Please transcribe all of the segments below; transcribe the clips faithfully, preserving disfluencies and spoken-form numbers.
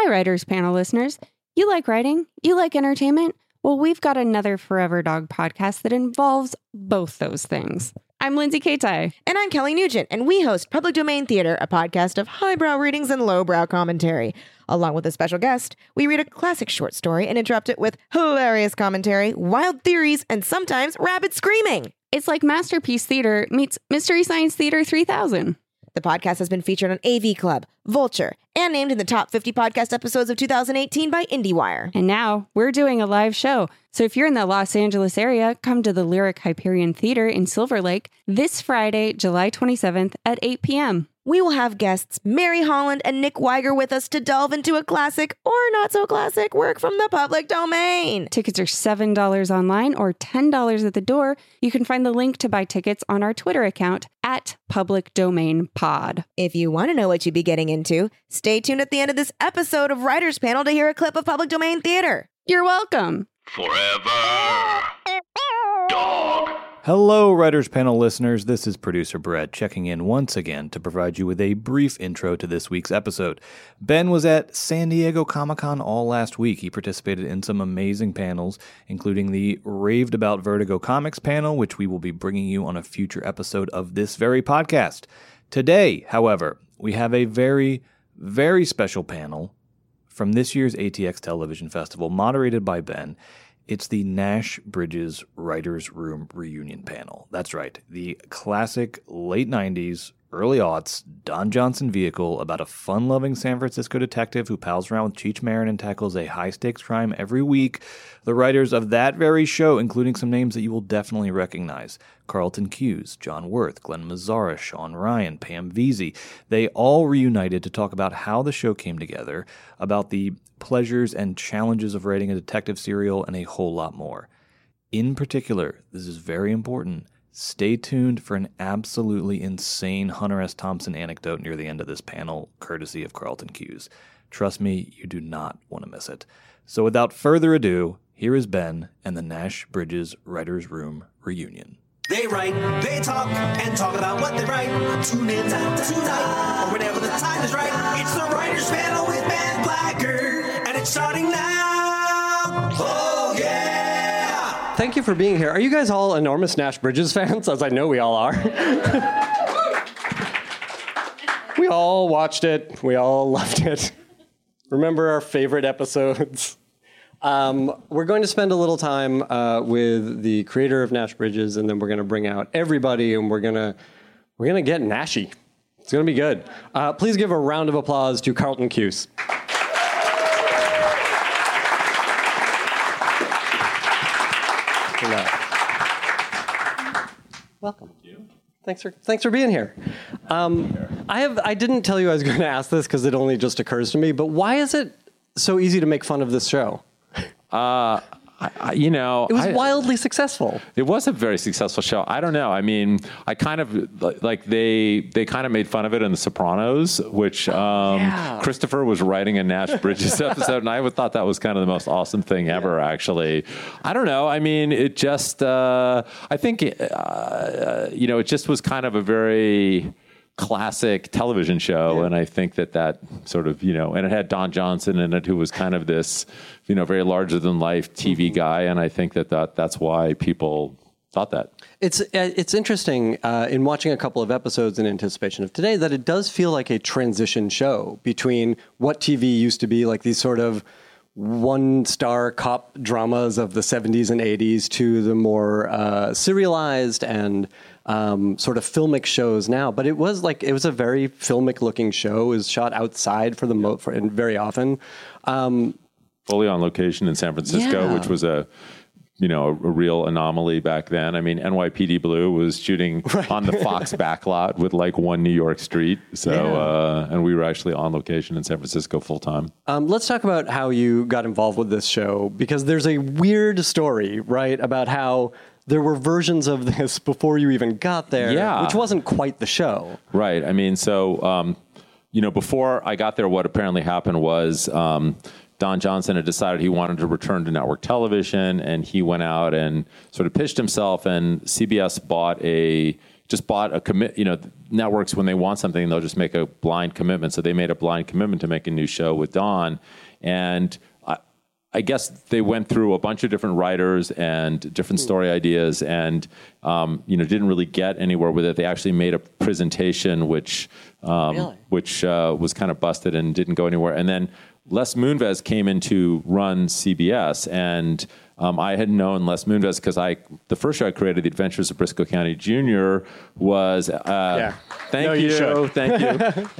Hi, Writers Panel listeners. You like writing? You like entertainment? Well, we've got another Forever Dog podcast that involves both those things. I'm Lindsay Katai. And I'm Kelly Nugent, and we host Public Domain Theater, a podcast of highbrow readings and lowbrow commentary. Along with a special guest, we read a classic short story and interrupt it with hilarious commentary, wild theories, and sometimes rabid screaming. It's like Masterpiece Theater meets Mystery Science Theater three thousand. The podcast has been featured on A V Club, Vulture, and named in the top fifty podcast episodes of two thousand eighteen by IndieWire. And now we're doing a live show. So if you're in the Los Angeles area, come to the Lyric Hyperion Theater in Silver Lake this Friday, July twenty-seventh at eight p.m. We will have guests Mary Holland and Nick Weiger with us to delve into a classic or not so classic work from the public domain. Tickets are seven dollars online or ten dollars at the door. You can find the link to buy tickets on our Twitter account at Public Domain Pod. If you want to know what you'd be getting into, stay tuned at the end of this episode of Writers Panel to hear a clip of Public Domain Theater. You're welcome. Forever Dog. Hello, Writers Panel listeners. This is producer Brett checking in once again to provide you with a brief intro to this week's episode. Ben was at San Diego Comic-Con all last week. He participated in some amazing panels, including the Raved About Vertigo Comics panel, which we will be bringing you on a future episode of this very podcast. Today, however, we have a very, very special panel from this year's A T X Television Festival, moderated by Ben. It's the Nash Bridges Writers' Room Reunion Panel. That's right, the classic late nineties, early aughts Don Johnson vehicle about a fun-loving San Francisco detective who pals around with Cheech Marin and tackles a high-stakes crime every week. The writers of that very show, including some names that you will definitely recognize, Carlton Cuse, John Wirth, Glenn Mazzara, Sean Ryan, Pam Veasey, they all reunited to talk about how the show came together, about the pleasures and challenges of writing a detective serial, and a whole lot more. In particular, this is very important, stay tuned for an absolutely insane Hunter S. Thompson anecdote near the end of this panel, courtesy of Carlton Cuse. Trust me, you do not want to miss it. So without further ado, here is Ben and the Nash Bridges Writers' Room Reunion. They write, they talk, and talk about what they write. Tune in tonight, or whenever the time is right. It's the Writers' Panel with Ben Blacker, and it's starting now. Oh, yeah! Thank you for being here. Are you guys all enormous Nash Bridges fans? As I know we all are. We all watched it. We all loved it. Remember our favorite episodes. Um, we're going to spend a little time uh, with the creator of Nash Bridges, and then we're going to bring out everybody, and we're gonna we're gonna get Nashy. It's going to be good. Uh, please give a round of applause to Carlton Cuse. Hello. Welcome. Thank you. Thanks for thanks for being here. Um, I have I didn't tell you I was going to ask this because it only just occurs to me, but why is it so easy to make fun of this show? Uh, I, I, you know, it was I, wildly successful. It was a very successful show. I don't know. I mean, I kind of like they they kind of made fun of it in The Sopranos, which um, yeah. Christopher was writing a Nash Bridges episode, and I thought that was kind of the most awesome thing ever. Yeah. Actually, I don't know. I mean, it just uh, I think it, uh, you know, it just was kind of a very classic television show, yeah. And I think that that sort of, you know, and it had Don Johnson in it, who was kind of this, you know, very larger than life T V guy, and I think that, that that's why people thought that. It's it's interesting uh, in watching a couple of episodes in anticipation of today that it does feel like a transition show between what T V used to be, like these sort of one-star cop dramas of the seventies and eighties, to the more uh, serialized and Um, sort of filmic shows now, but it was like, it was a very filmic looking show. It was shot outside for the mo for, and very often. Um, Fully on location in San Francisco, yeah. Which was a, you know, a, a real anomaly back then. I mean, N Y P D Blue was shooting right. on the Fox backlot with like one New York street. So, yeah. uh, and we were actually on location in San Francisco full time. Um, let's talk about how you got involved with this show, because there's a weird story, right, about how there were versions of this before you even got there, yeah. Which wasn't quite the show. Right. I mean, so, um, you know, before I got there, what apparently happened was um, Don Johnson had decided he wanted to return to network television, and he went out and sort of pitched himself, and C B S bought a just bought a commit, you know, networks, when they want something, they'll just make a blind commitment. So they made a blind commitment to make a new show with Don. And I, I guess they went through a bunch of different writers and different story ideas and, um, you know, didn't really get anywhere with it. They actually made a presentation, which, um, really? which uh, was kind of busted and didn't go anywhere. And then Les Moonves came in to run C B S, and um, I had known Les Moonves because I the first show I created, The Adventures of Briscoe County Junior, was uh, yeah. thank no, you, you thank you.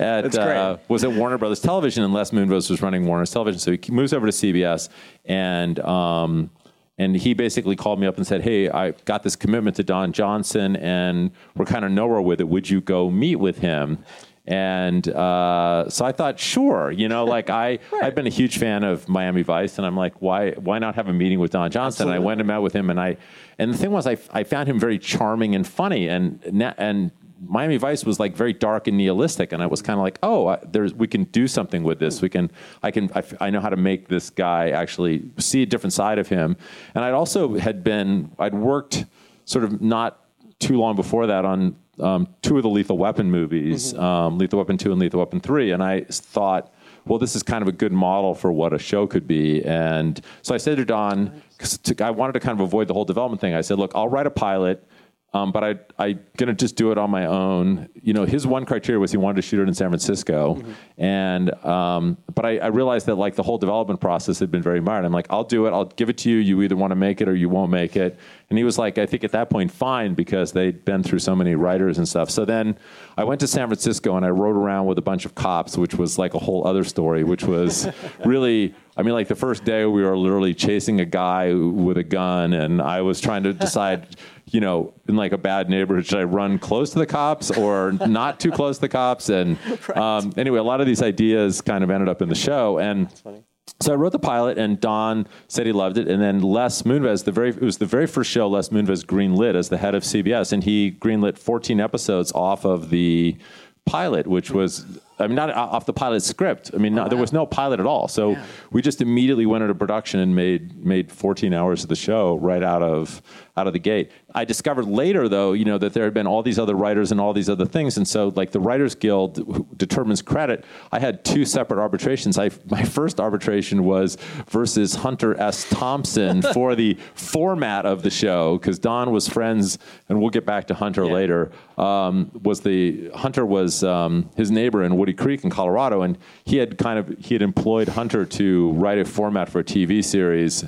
At uh, was at Warner Brothers Television, and Les Moonves was running Warner's Television, so he moves over to C B S, and um, and he basically called me up and said, "Hey, I got this commitment to Don Johnson, and we're kind of nowhere with it. Would you go meet with him?" And uh, so I thought, sure, you know, like I, right. I've been a huge fan of Miami Vice, and I'm like, why why not have a meeting with Don Johnson? Absolutely. And I went and met with him, and I, and the thing was, I, I found him very charming and funny, and and Miami Vice was like very dark and nihilistic, and I was kind of like, oh, I, there's we can do something with this. We can, I can, I, I know how to make this guy actually see a different side of him. And I'd also had been, I'd worked sort of not too long before that on. Um, two of the Lethal Weapon movies, mm-hmm. um, Lethal Weapon two and Lethal Weapon three. And I thought, well, this is kind of a good model for what a show could be. And so I said to Don, because I wanted to kind of avoid the whole development thing. I said, look, I'll write a pilot, um, but I'm I going to just do it on my own. You know, his one criteria was he wanted to shoot it in San Francisco. Mm-hmm. And um, but I, I realized that, like, the whole development process had been very mired. I'm like, I'll do it. I'll give it to you. You either want to make it or you won't make it. And he was like, I think at that point, fine, because they'd been through so many writers and stuff. So then I went to San Francisco and I rode around with a bunch of cops, which was like a whole other story, which was really, I mean, like the first day we were literally chasing a guy with a gun, and I was trying to decide, you know, in like a bad neighborhood, should I run close to the cops or not too close to the cops? And right. um, anyway, a lot of these ideas kind of ended up in the show. And that's funny. So I wrote the pilot, and Don said he loved it. And then Les Moonves, the very it was the very first show Les Moonves greenlit as the head of C B S, and he greenlit fourteen episodes off of the pilot, which was, I mean, not off the pilot script. I mean, not, there was no pilot at all. So yeah. we just immediately went into production and made made fourteen hours of the show right out of out of the gate. I discovered later, though, you know, that there had been all these other writers and all these other things. And so, like, the Writers Guild who determines credit. I had two separate arbitrations. I, my first arbitration was versus Hunter S. Thompson for the format of the show, because Don was friends, and we'll get back to Hunter yeah. later, um, was the, Hunter was um, his neighbor in Woody Creek in Colorado, and he had kind of, he had employed Hunter to write a format for a T V series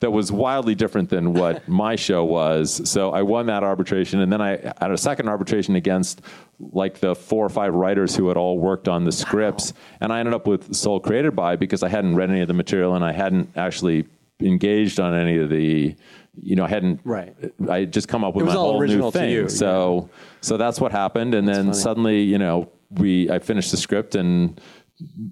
that was wildly different than what my show was. So I won that arbitration. And then I had a second arbitration against like the four or five writers who had all worked on the scripts. Wow. And I ended up with Soul Created By, because I hadn't read any of the material, and I hadn't actually engaged on any of the, you know, I hadn't, right. I had just come up with my whole new thing. You, so, yeah. so that's what happened. And that's then funny. Suddenly, you know, we, I finished the script, and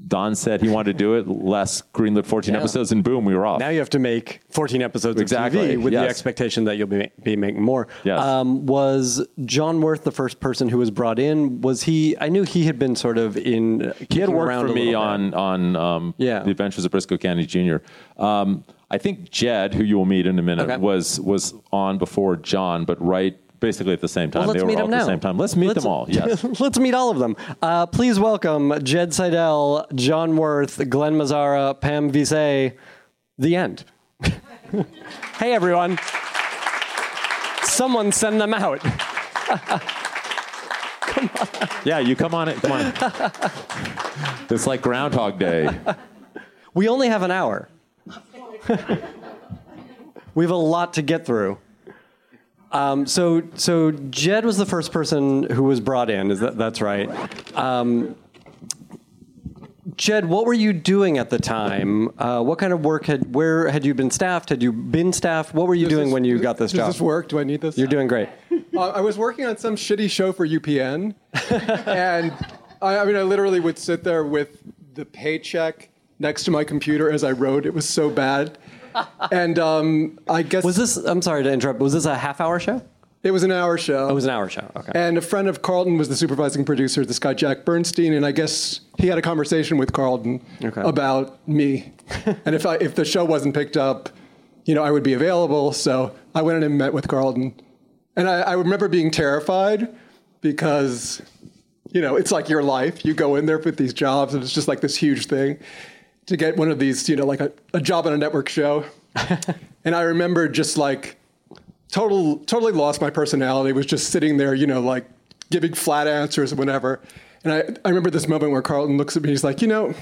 Don said he wanted to do it. Les greenlit fourteen yeah. episodes, and boom, we were off. Now you have to make fourteen episodes exactly. of T V with yes. the expectation that you'll be, be making more. Yes. Um, was John Wirth the first person who was brought in? Was he? I knew he had been sort of in. He had worked for me on on um, yeah. The Adventures of Briscoe County Junior. Um, I think Jed, who you will meet in a minute, okay. was was on before John, but right. Basically at the same time. Well, they were all at now. the same time. Let's meet let's, them all. Yes. Let's meet all of them. Uh, please welcome Jed Seidel, John Wirth, Glenn Mazzara, Pam Veasey. The end. Hey, everyone. Someone send them out. Come on. Yeah, you come on it. Come on. It's like Groundhog Day. We only have an hour. We have a lot to get through. Um, so, so Jed was the first person who was brought in. Is that that's right? Um, Jed, what were you doing at the time? Uh, what kind of work had? Where had you been staffed? Had you been staffed? What were you does doing this, when you got this does job? Does this work? Do I need this? You're doing great. uh, I was working on some shitty show for U P N, and I, I mean, I literally would sit there with the paycheck next to my computer as I wrote. It was so bad. And um, I guess... Was this, I'm sorry to interrupt, was this a half-hour show? It was an hour show. It was an hour show, okay. And a friend of Carlton was the supervising producer, this guy Jack Bernstein, and I guess he had a conversation with Carlton okay. about me. And if I, if the show wasn't picked up, you know, I would be available, so I went in and met with Carlton. And I, I remember being terrified because, you know, it's like your life. You go in there with these jobs, and it's just like this huge thing to get one of these, you know, like a, a job on a network show. And I remember just like total, totally lost my personality, was just sitting there, you know, like giving flat answers and whatever. And I, I remember this moment where Carlton looks at me, he's like, you know,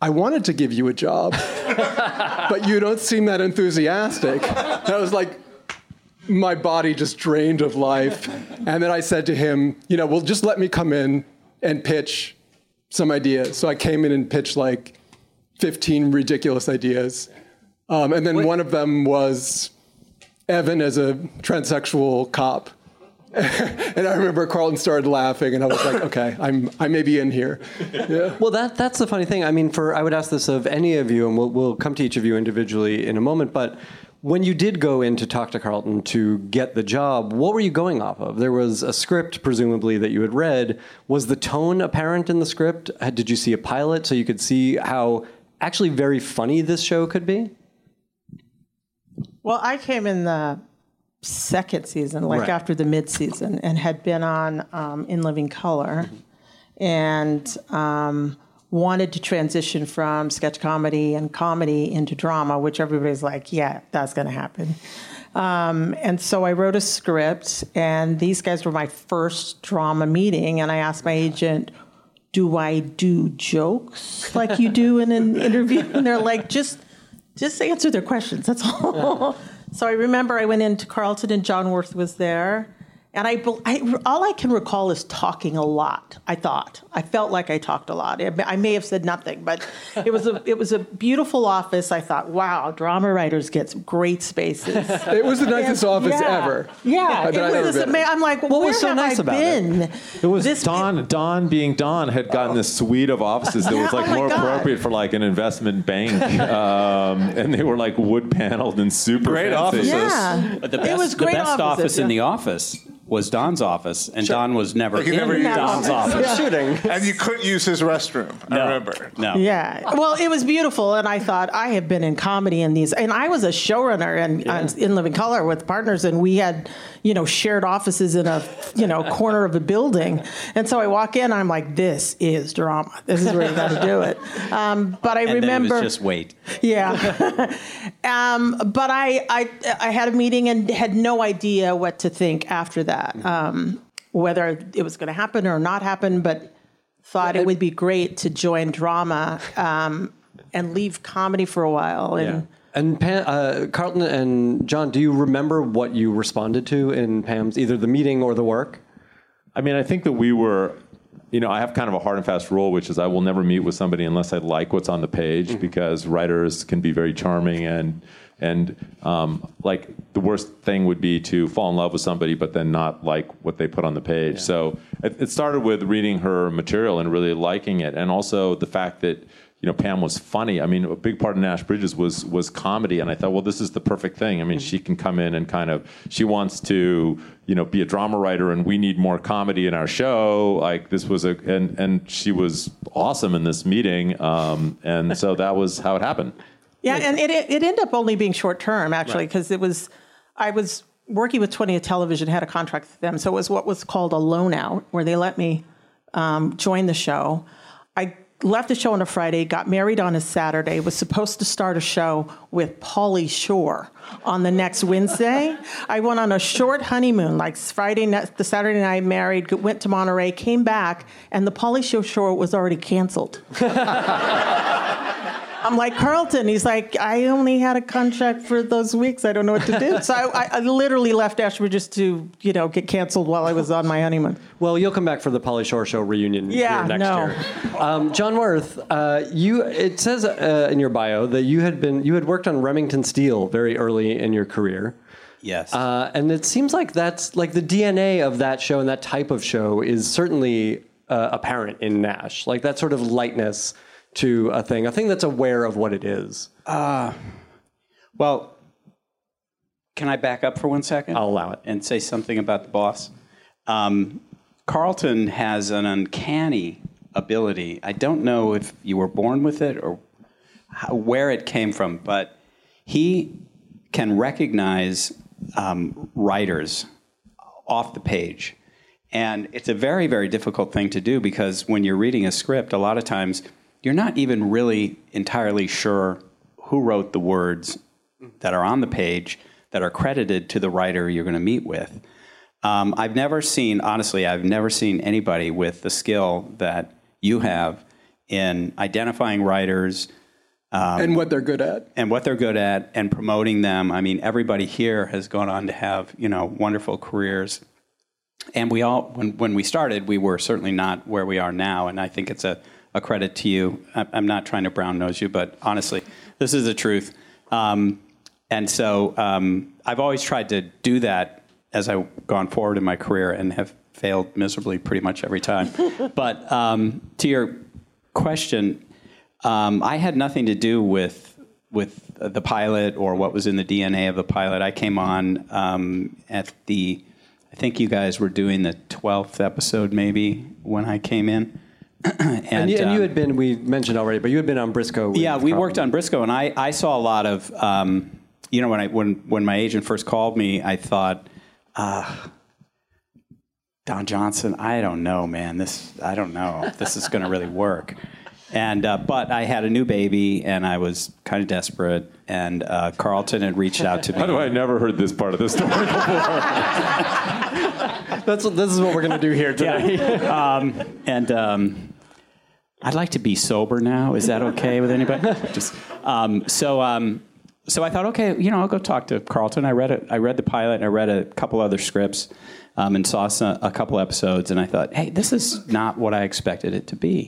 I wanted to give you a job, but you don't seem that enthusiastic. And I was like, my body just drained of life. And then I said to him, you know, well, just let me come in and pitch some ideas. So I came in and pitched like fifteen ridiculous ideas. Um, and then what? One of them was Evan as a transsexual cop. And I remember Carlton started laughing, and I was like, okay, I'm I may be in here. Yeah. Well, that that's the funny thing. I mean, for I would ask this of any of you, and we'll we'll come to each of you individually in a moment, but when you did go in to talk to Carlton to get the job, what were you going off of? There was a script, presumably, that you had read. Was the tone apparent in the script? Did you see a pilot so you could see how actually very funny this show could be? Well, I came in the second season, like right. after the mid-season, and had been on um, In Living Color, mm-hmm. and um, wanted to transition from sketch comedy and comedy into drama, which everybody's like, yeah, that's going to happen. Um, and so I wrote a script, and these guys were my first drama meeting, and I asked my agent, do I do jokes like you do in an interview? And they're like, just just answer their questions, that's all. So I remember I went into Carlton, and John Wirth was there. And I, I, all I can recall is talking a lot, I thought. I felt like I talked a lot. I may have said nothing, but it was a it was a beautiful office. I thought, wow, drama writers get some great spaces. It was the nicest and, office yeah, ever. Yeah, it was this, I'm like, well, what was so nice I about been? It? It was this, Don, it, Don being Don had gotten oh. this suite of offices that was like oh more God. appropriate for like an investment bank. um, and they were like wood paneled and super great fancy. offices. Yeah. But the best, it was great the best offices, office yeah. in the office. Was Don's office, and sure. Don was never like in never Don's office. office. Yeah. Shooting, and you couldn't use his restroom. No. I remember. No. Yeah. Well, it was beautiful, and I thought I have been in comedy in these, and I was a showrunner and yeah. on In Living Color with partners, and we had, you know, shared offices in a, you know, corner of a building, and so I walk in, and I'm like, this is drama. This is where you got to do it. Um, but I and remember then it was just wait. Yeah. um, but I, I I had a meeting and had no idea what to think after that. That, um, whether it was going to happen or not happen, but thought it would be great to join drama um, and leave comedy for a while. And, yeah. and Pam, uh, Carlton and John, do you remember what you responded to in Pam's, either the meeting or the work? I mean, I think that we were, you know, I have kind of a hard and fast rule, which is I will never meet with somebody unless I like what's on the page, mm-hmm. because writers can be very charming and And um, like the worst thing would be to fall in love with somebody, but then not like what they put on the page. Yeah. So it, it started with reading her material and really liking it. And also the fact that, you know, Pam was funny. I mean, a big part of Nash Bridges was was comedy. And I thought, well, this is the perfect thing. I mean, mm-hmm. she can come in and kind of, she wants to, you know, be a drama writer, and we need more comedy in our show. Like this was a, and, and she was awesome in this meeting. Um, and so that was how it happened. Yeah, and it it ended up only being short term, actually, because right. it was, I was working with twentieth Television, had a contract with them, so it was what was called a loan out, where they let me um, join the show. I left the show on a Friday, got married on a Saturday, was supposed to start a show with Pauly Shore on the next Wednesday. I went on a short honeymoon, like Friday, the Saturday night married, went to Monterey, came back, and the Pauly Shore was already canceled. I'm like, Carlton, he's like, I only had a contract for those weeks. I don't know what to do. So I, I literally left Nash Bridges to, you know, get canceled while I was on my honeymoon. Well, you'll come back for the Pauly Shore Show reunion yeah, here next no. year. Um, John Wirth, uh, you it says uh, in your bio that you had been you had worked on Remington Steele very early in your career. Yes. Uh, and it seems like that's like the D N A of that show and that type of show is certainly uh, apparent in Nash. Like that sort of lightness to a thing, a thing that's aware of what it is. Uh, well, can I back up for one second? I'll allow it. And say something about the boss. Um, Carlton has an uncanny ability. I don't know if you were born with it or how, where it came from, but he can recognize um, writers off the page. And it's a very, very difficult thing to do, because when you're reading a script, a lot of times you're not even really entirely sure who wrote the words that are on the page that are credited to the writer you're going to meet with. Um, I've never seen, honestly, I've never seen anybody with the skill that you have in identifying writers. Um, and what they're good at. And what they're good at and promoting them. I mean, everybody here has gone on to have, you know, wonderful careers. And we all, when, when we started, we were certainly not where we are now. And I think it's a, a credit to you. I, I'm not trying to brown nose you, but honestly, this is the truth. Um, and so um, I've always tried to do that as I've gone forward in my career, and have failed miserably pretty much every time. But um, to your question, um, I had nothing to do with with the pilot or what was in the D N A of the pilot. I came on um, at the, I think you guys were doing the twelfth episode maybe when I came in. and, and, you, and um, you had been, we mentioned already, but you had been on Briscoe. With yeah, we Carlton. worked on Briscoe, and I, I saw a lot of, um, you know, when I when when my agent first called me, I thought, Uh, Don Johnson, I don't know, man. This, I don't know if this is going to really work. And uh, but I had a new baby, and I was kind of desperate. And uh, Carlton had reached out to me. How do I never heard this part of the story before? That's this is what we're going to do here today. Yeah. Um, and um, I'd like to be sober now. Is that okay with anybody? Just um, so. Um, So I thought, okay, you know, I'll go talk to Carlton. I read it. I read the pilot, and I read a couple other scripts, um, and saw some, a couple episodes, and I thought, hey, this is not what I expected it to be.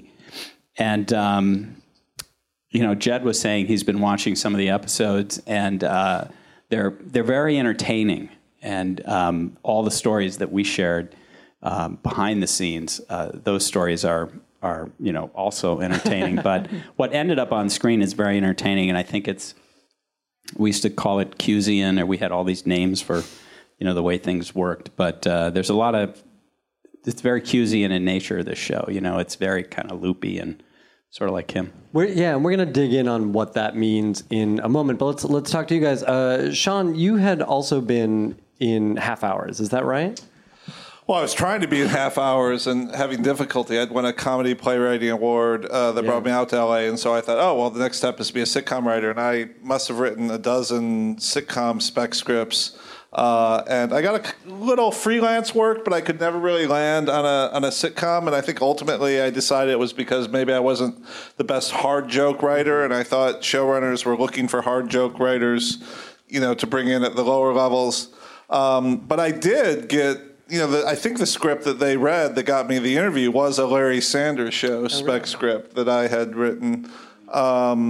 And um, you know, Jed was saying he's been watching some of the episodes, and uh, they're they're very entertaining, and um, all the stories that we shared um, behind the scenes, uh, those stories are. are you know also entertaining. But what ended up on screen is very entertaining, and I think it's. We used to call it Cuseian, or we had all these names for, you know, the way things worked. But uh, there's a lot of, it's very Cuseian in nature, this show. You know, it's very kind of loopy and sort of like him. We're, yeah, and we're going to dig in on what that means in a moment. But let's let's talk to you guys. Uh, Sean, you had also been in Half Hours. Is that right? Well, I was trying to be in Half Hours and having difficulty. I'd won a comedy playwriting award uh, that yeah. brought me out to L A, and so I thought, oh, well, the next step is to be a sitcom writer, and I must have written a dozen sitcom spec scripts. Uh, and I got a little freelance work, but I could never really land on a on a sitcom. And I think ultimately I decided it was because maybe I wasn't the best hard joke writer, and I thought showrunners were looking for hard joke writers, you know, to bring in at the lower levels. Um, but I did get... You know, the, I think the script that they read that got me the interview was a Larry Sanders Show spec oh, really? script that I had written. Um,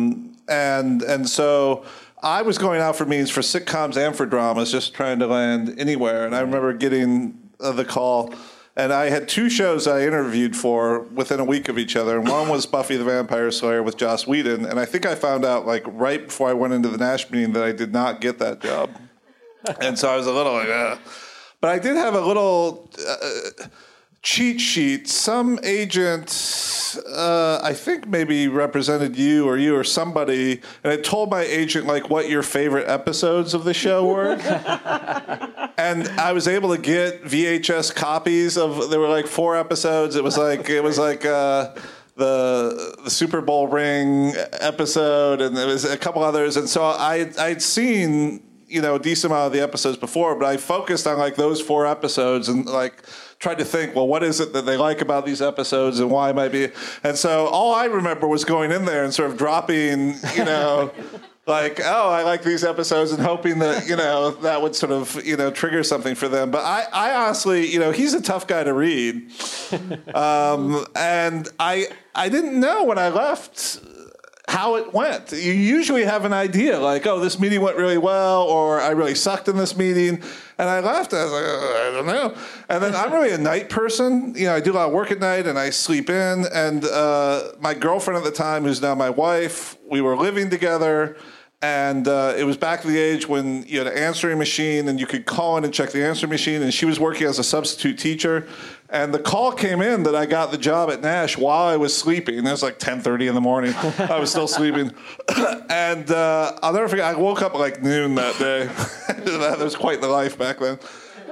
and and so I was going out for meetings for sitcoms and for dramas, just trying to land anywhere. And I remember getting uh, the call. And I had two shows I interviewed for within a week of each other. And one was Buffy the Vampire Slayer with Joss Whedon. And I think I found out, like, right before I went into the Nash meeting that I did not get that job. And so I was a little like, ugh. But I did have a little uh, cheat sheet. Some agent, uh, I think maybe represented you or you or somebody, and I told my agent, like, what your favorite episodes of the show were. And I was able to get V H S copies of, there were like four episodes. It was like, it was like... Uh, The, the Super Bowl ring episode, and there was a couple others. And so I I'd seen... you know, a decent amount of the episodes before, but I focused on, like, those four episodes and, like, tried to think, well, what is it that they like about these episodes and why might be? And so all I remember was going in there and sort of dropping, you know, like, oh, I like these episodes, and hoping that, you know, that would sort of, you know, trigger something for them. But I, I honestly, you know, he's a tough guy to read. Um, and I, I didn't know when I left how it went. You usually have an idea, like, oh, this meeting went really well, or I really sucked in this meeting. And I left, and I was like, oh, I don't know. And then I'm really a night person. You know, I do a lot of work at night, and I sleep in. And uh, my girlfriend at the time, who's now my wife, we were living together. And uh, it was back to the age when you had an answering machine, and you could call in and check the answering machine. And she was working as a substitute teacher. And the call came in that I got the job at Nash while I was sleeping. It was like ten thirty in the morning. I was still sleeping. And uh, I'll never forget, I woke up at like noon that day. That was quite the life back then.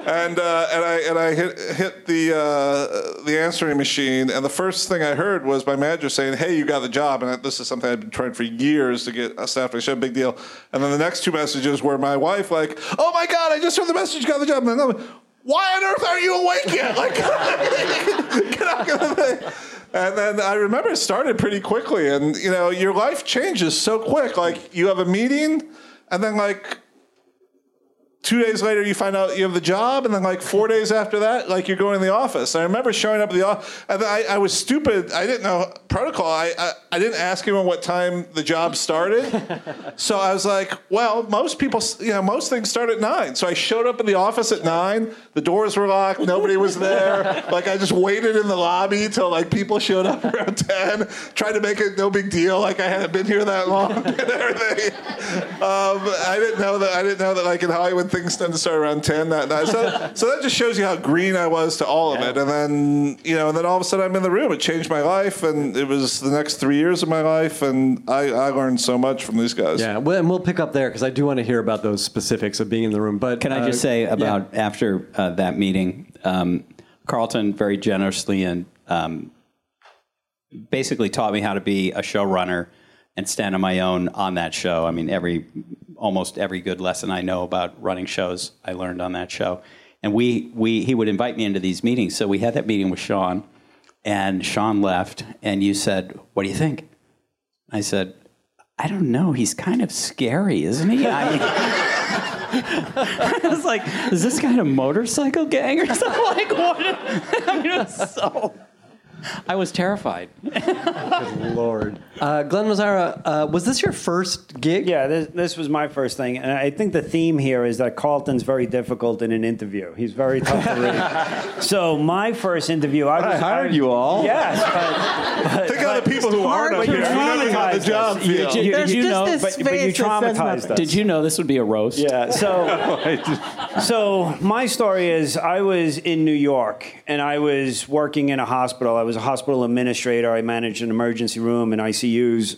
And uh, and I and I hit hit the uh, the answering machine, and the first thing I heard was my manager saying, "Hey, you got the job." And I, this is something I've been trying for years to get a staff show, big deal. And then the next two messages were my wife, like, "Oh my God, I just heard the message, you got the job." And another, "Why on earth aren't you awake yet? Like, get out of the thing." And then I remember it started pretty quickly, and you know, your life changes so quick. Like, you have a meeting, and then like. Two days later, you find out you have the job, and then like four days after that, like you're going to the office. I remember showing up at the office, and I, I was stupid. I didn't know protocol. I, I, I didn't ask anyone what time the job started. So I was like, well, most people, you know, most things start at nine. So I showed up at the office at nine. The doors were locked. Nobody was there. Like, I just waited in the lobby till like people showed up around ten. Tried to make it no big deal, like I hadn't been here that long and everything. Um, I didn't know that. I didn't know that like in Hollywood. Things tend to start around ten that night. So that, so that just shows you how green I was to all of yeah. it. And then, you know, and then all of a sudden I'm in the room. It changed my life, and it was the next three years of my life, and I, I learned so much from these guys. Yeah, well, and we'll pick up there, because I do want to hear about those specifics of being in the room. But can I just uh, say about yeah. after uh, that meeting, um, Carlton very generously and um, basically taught me how to be a showrunner and stand on my own on that show. I mean, every... almost every good lesson I know about running shows, I learned on that show. And we, we he would invite me into these meetings. So we had that meeting with Sean, and Sean left, and you said, "What do you think?" I said, "I don't know. He's kind of scary, isn't he?" I, mean, I was like, is this guy a motorcycle gang or something? Like, what? I mean, it was so... I was terrified. Good Lord. Uh, Glenn Mazzara, uh, was this your first gig? Yeah, this, this was my first thing. And I think the theme here is that Carlton's very difficult in an interview. He's very tough to read. So my first interview, I was... I hired I, you all. Yes. But, but, Think but, of the people who aren't up here. You know how the job feels. You, you, There's you just know, this but, but you traumatized us. Did you know this would be a roast? Yeah, so... So my story is, I was in New York, and I was working in a hospital. I was a hospital administrator. I managed an emergency room and I C Us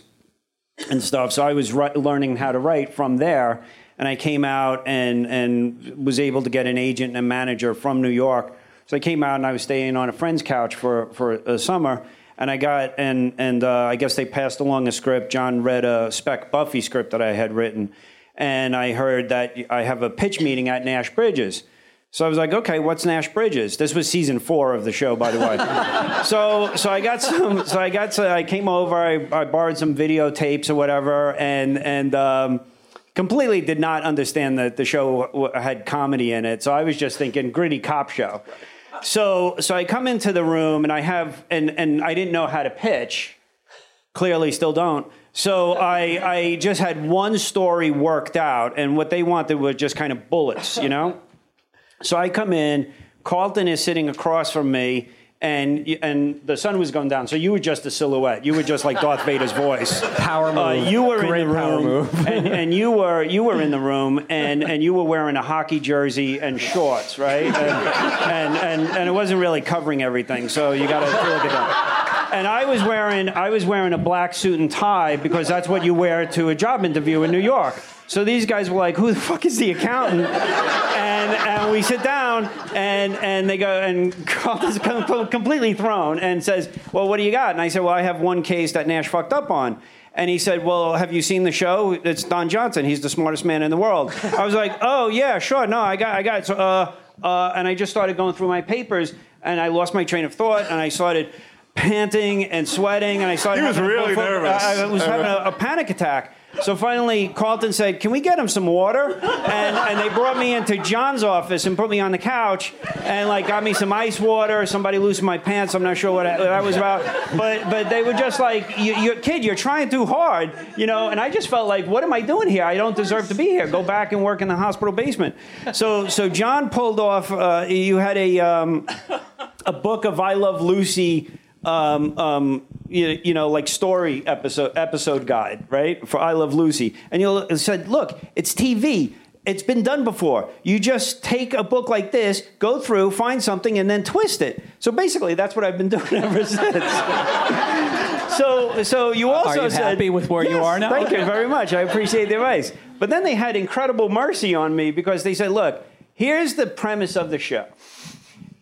and stuff. So I was ri- learning how to write from there. And I came out and, and was able to get an agent and a manager from New York. So I came out, and I was staying on a friend's couch for, for a summer. And I got, and, and uh, I guess they passed along a script. John read a spec Buffy script that I had written. And I heard that I have a pitch meeting at Nash Bridges. So I was like, okay, what's Nash Bridges? This was season four of the show, by the way. so so I got some, so I got, so I came over, I, I borrowed some videotapes or whatever, and and um, completely did not understand that the show had comedy in it. So I was just thinking gritty cop show. So so I come into the room, and I have, and and I didn't know how to pitch. Clearly, still don't. So I I just had one story worked out, and what they wanted was just kind of bullets, you know. So I come in, Carlton is sitting across from me, and and the sun was going down. So you were just a silhouette. You were just like Darth Vader's voice. Power move. Uh, you were Great in the room, power move. and, and you were you were in the room, and, and you were wearing a hockey jersey and shorts, right? And and, and, and it wasn't really covering everything. So you got to look at that. And I was wearing I was wearing a black suit and tie, because that's what you wear to a job interview in New York. So these guys were like, "Who the fuck is the accountant?" And and we sit down, and and they go, and Carlton's completely thrown and says, "Well, what do you got?" And I said, "Well, I have one case that Nash fucked up on." And he said, "Well, have you seen the show? It's Don Johnson. He's the smartest man in the world." I was like, "Oh yeah, sure. No, I got I got it." So, uh uh, and I just started going through my papers, and I lost my train of thought, and I started panting and sweating, and I started. He was really nervous. I, I was having a, a panic attack. So finally, Carlton said, "Can we get him some water?" And, and they brought me into John's office and put me on the couch, and like got me some ice water. Somebody loosened my pants. I'm not sure what, I, what that was about. But but they were just like, you, you're, "Kid, you're trying too hard, you know." And I just felt like, "What am I doing here? I don't deserve to be here. Go back and work in the hospital basement." So so John pulled off. Uh, you had a um, a book of I Love Lucy. Um, um, you, you know, like story episode episode guide, right? For I Love Lucy. And you said, "Look, it's T V. It's been done before. You just take a book like this, go through, find something, and then twist it." So basically, that's what I've been doing ever since. so, so you also said, "Are you said, happy with where yes, you are now?" Thank you very much. I appreciate the advice. But then they had incredible mercy on me, because they said, "Look, Here's the premise of the show,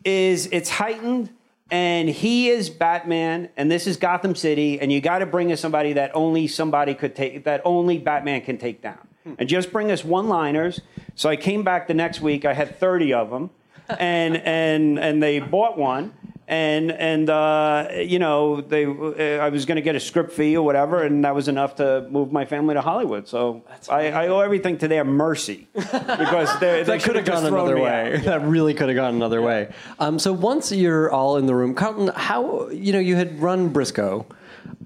is it's heightened, and he is Batman, and this is Gotham City, and you got to bring us somebody that only somebody could take, that only Batman can take down. And just bring us one-liners. So I came back the next week. I had thirty of them, and and and they bought one, and and uh, you know they. Uh, I was going to get a script fee or whatever, and that was enough to move my family to Hollywood. So I, I owe everything to their mercy, because they, they could have gone another way. That really could have gone another yeah. way. Um, so once you're all in the room, Carlton, how you know you had run Briscoe.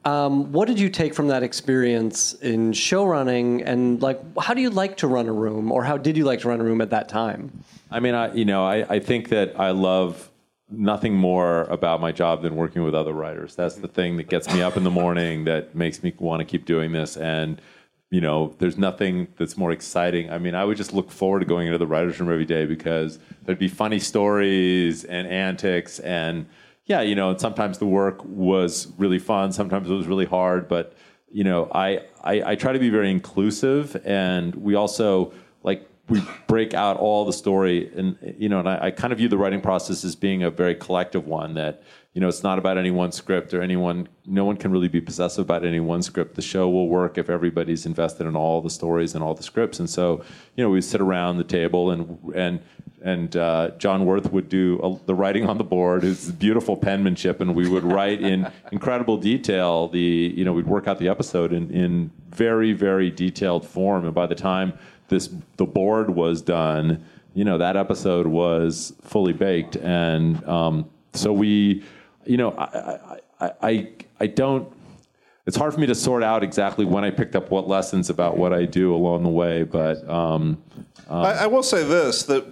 Um, what did you take from that experience in show running, and like, how do you like to run a room, or how did you like to run a room at that time? I mean, I, you know, I, I think that I love nothing more about my job than working with other writers. That's the thing that gets me up in the morning, that makes me want to keep doing this. And, you know, there's nothing that's more exciting. I mean, I would just look forward to going into the writer's room every day, because there'd be funny stories and antics and, yeah, you know, and sometimes the work was really fun. Sometimes it was really hard. But, you know, I, I, I try to be very inclusive. And we also, like, we break out all the story. And, you know, and I, I kind of view the writing process as being a very collective one, that, you know, it's not about any one script or anyone. No one can really be possessive about any one script. The show will work if everybody's invested in all the stories and all the scripts. And so, you know, we sit around the table and and. And uh, John Wirth would do uh, the writing on the board, his beautiful penmanship, and we would write in incredible detail. The you know we'd work out the episode in, in very, very detailed form. And by the time this the board was done, you know that episode was fully baked. And um, so we, you know, I I, I I don't. It's hard for me to sort out exactly when I picked up what lessons about what I do along the way. But um, um, I, I will say this that.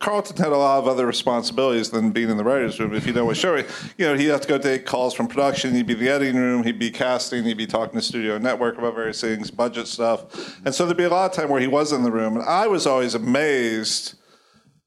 Carlton had a lot of other responsibilities than being in the writer's room. If you know what show, you know, he'd have to go take calls from production. He'd be in the editing room. He'd be casting. He'd be talking to Studio Network about various things, budget stuff. And so there'd be a lot of time where he was in the room. And I was always amazed.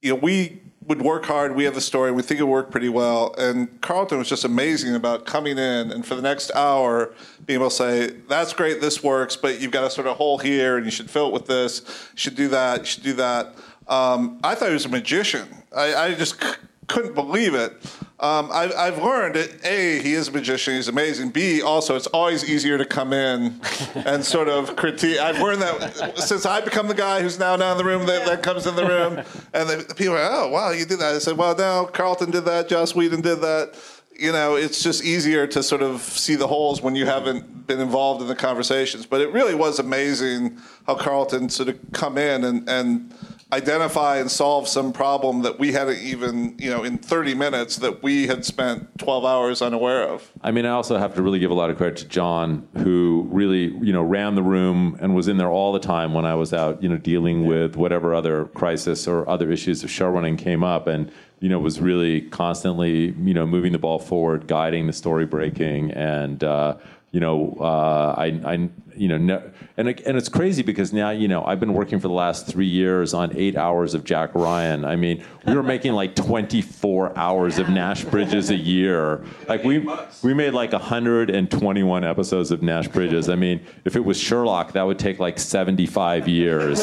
You know, we would work hard. We have the story. We think it worked pretty well. And Carlton was just amazing about coming in and for the next hour being able to say, that's great, this works, but you've got a sort of hole here, and you should fill it with this. You should do that. You should do that. Um, I thought he was a magician. I, I just c- couldn't believe it. Um, I, I've learned that, A, he is a magician. He's amazing. B, also, it's always easier to come in and sort of critique. I've learned that since I've become the guy who's now down in the room that, that comes in the room. And the, the people are, oh, wow, you did that. I said, well, no, Carlton did that. Joss Whedon did that. You know, it's just easier to sort of see the holes when you haven't been involved in the conversations. But it really was amazing how Carlton sort of come in and, and identify and solve some problem that we hadn't even, you know, in thirty minutes that we had spent twelve hours unaware of. I mean, I also have to really give a lot of credit to John, who really, you know, ran the room and was in there all the time when I was out, you know, dealing with whatever other crisis or other issues of showrunning came up, and, you know, was really constantly, you know, moving the ball forward, guiding the story breaking, and, uh, you know, uh, I, I, you know, no, and and it's crazy because now, you know, I've been working for the last three years on eight hours of Jack Ryan. I mean, we were making like twenty-four hours of Nash Bridges a year. Like we we made like one hundred twenty-one episodes of Nash Bridges. I mean, if it was Sherlock, that would take like seventy-five years.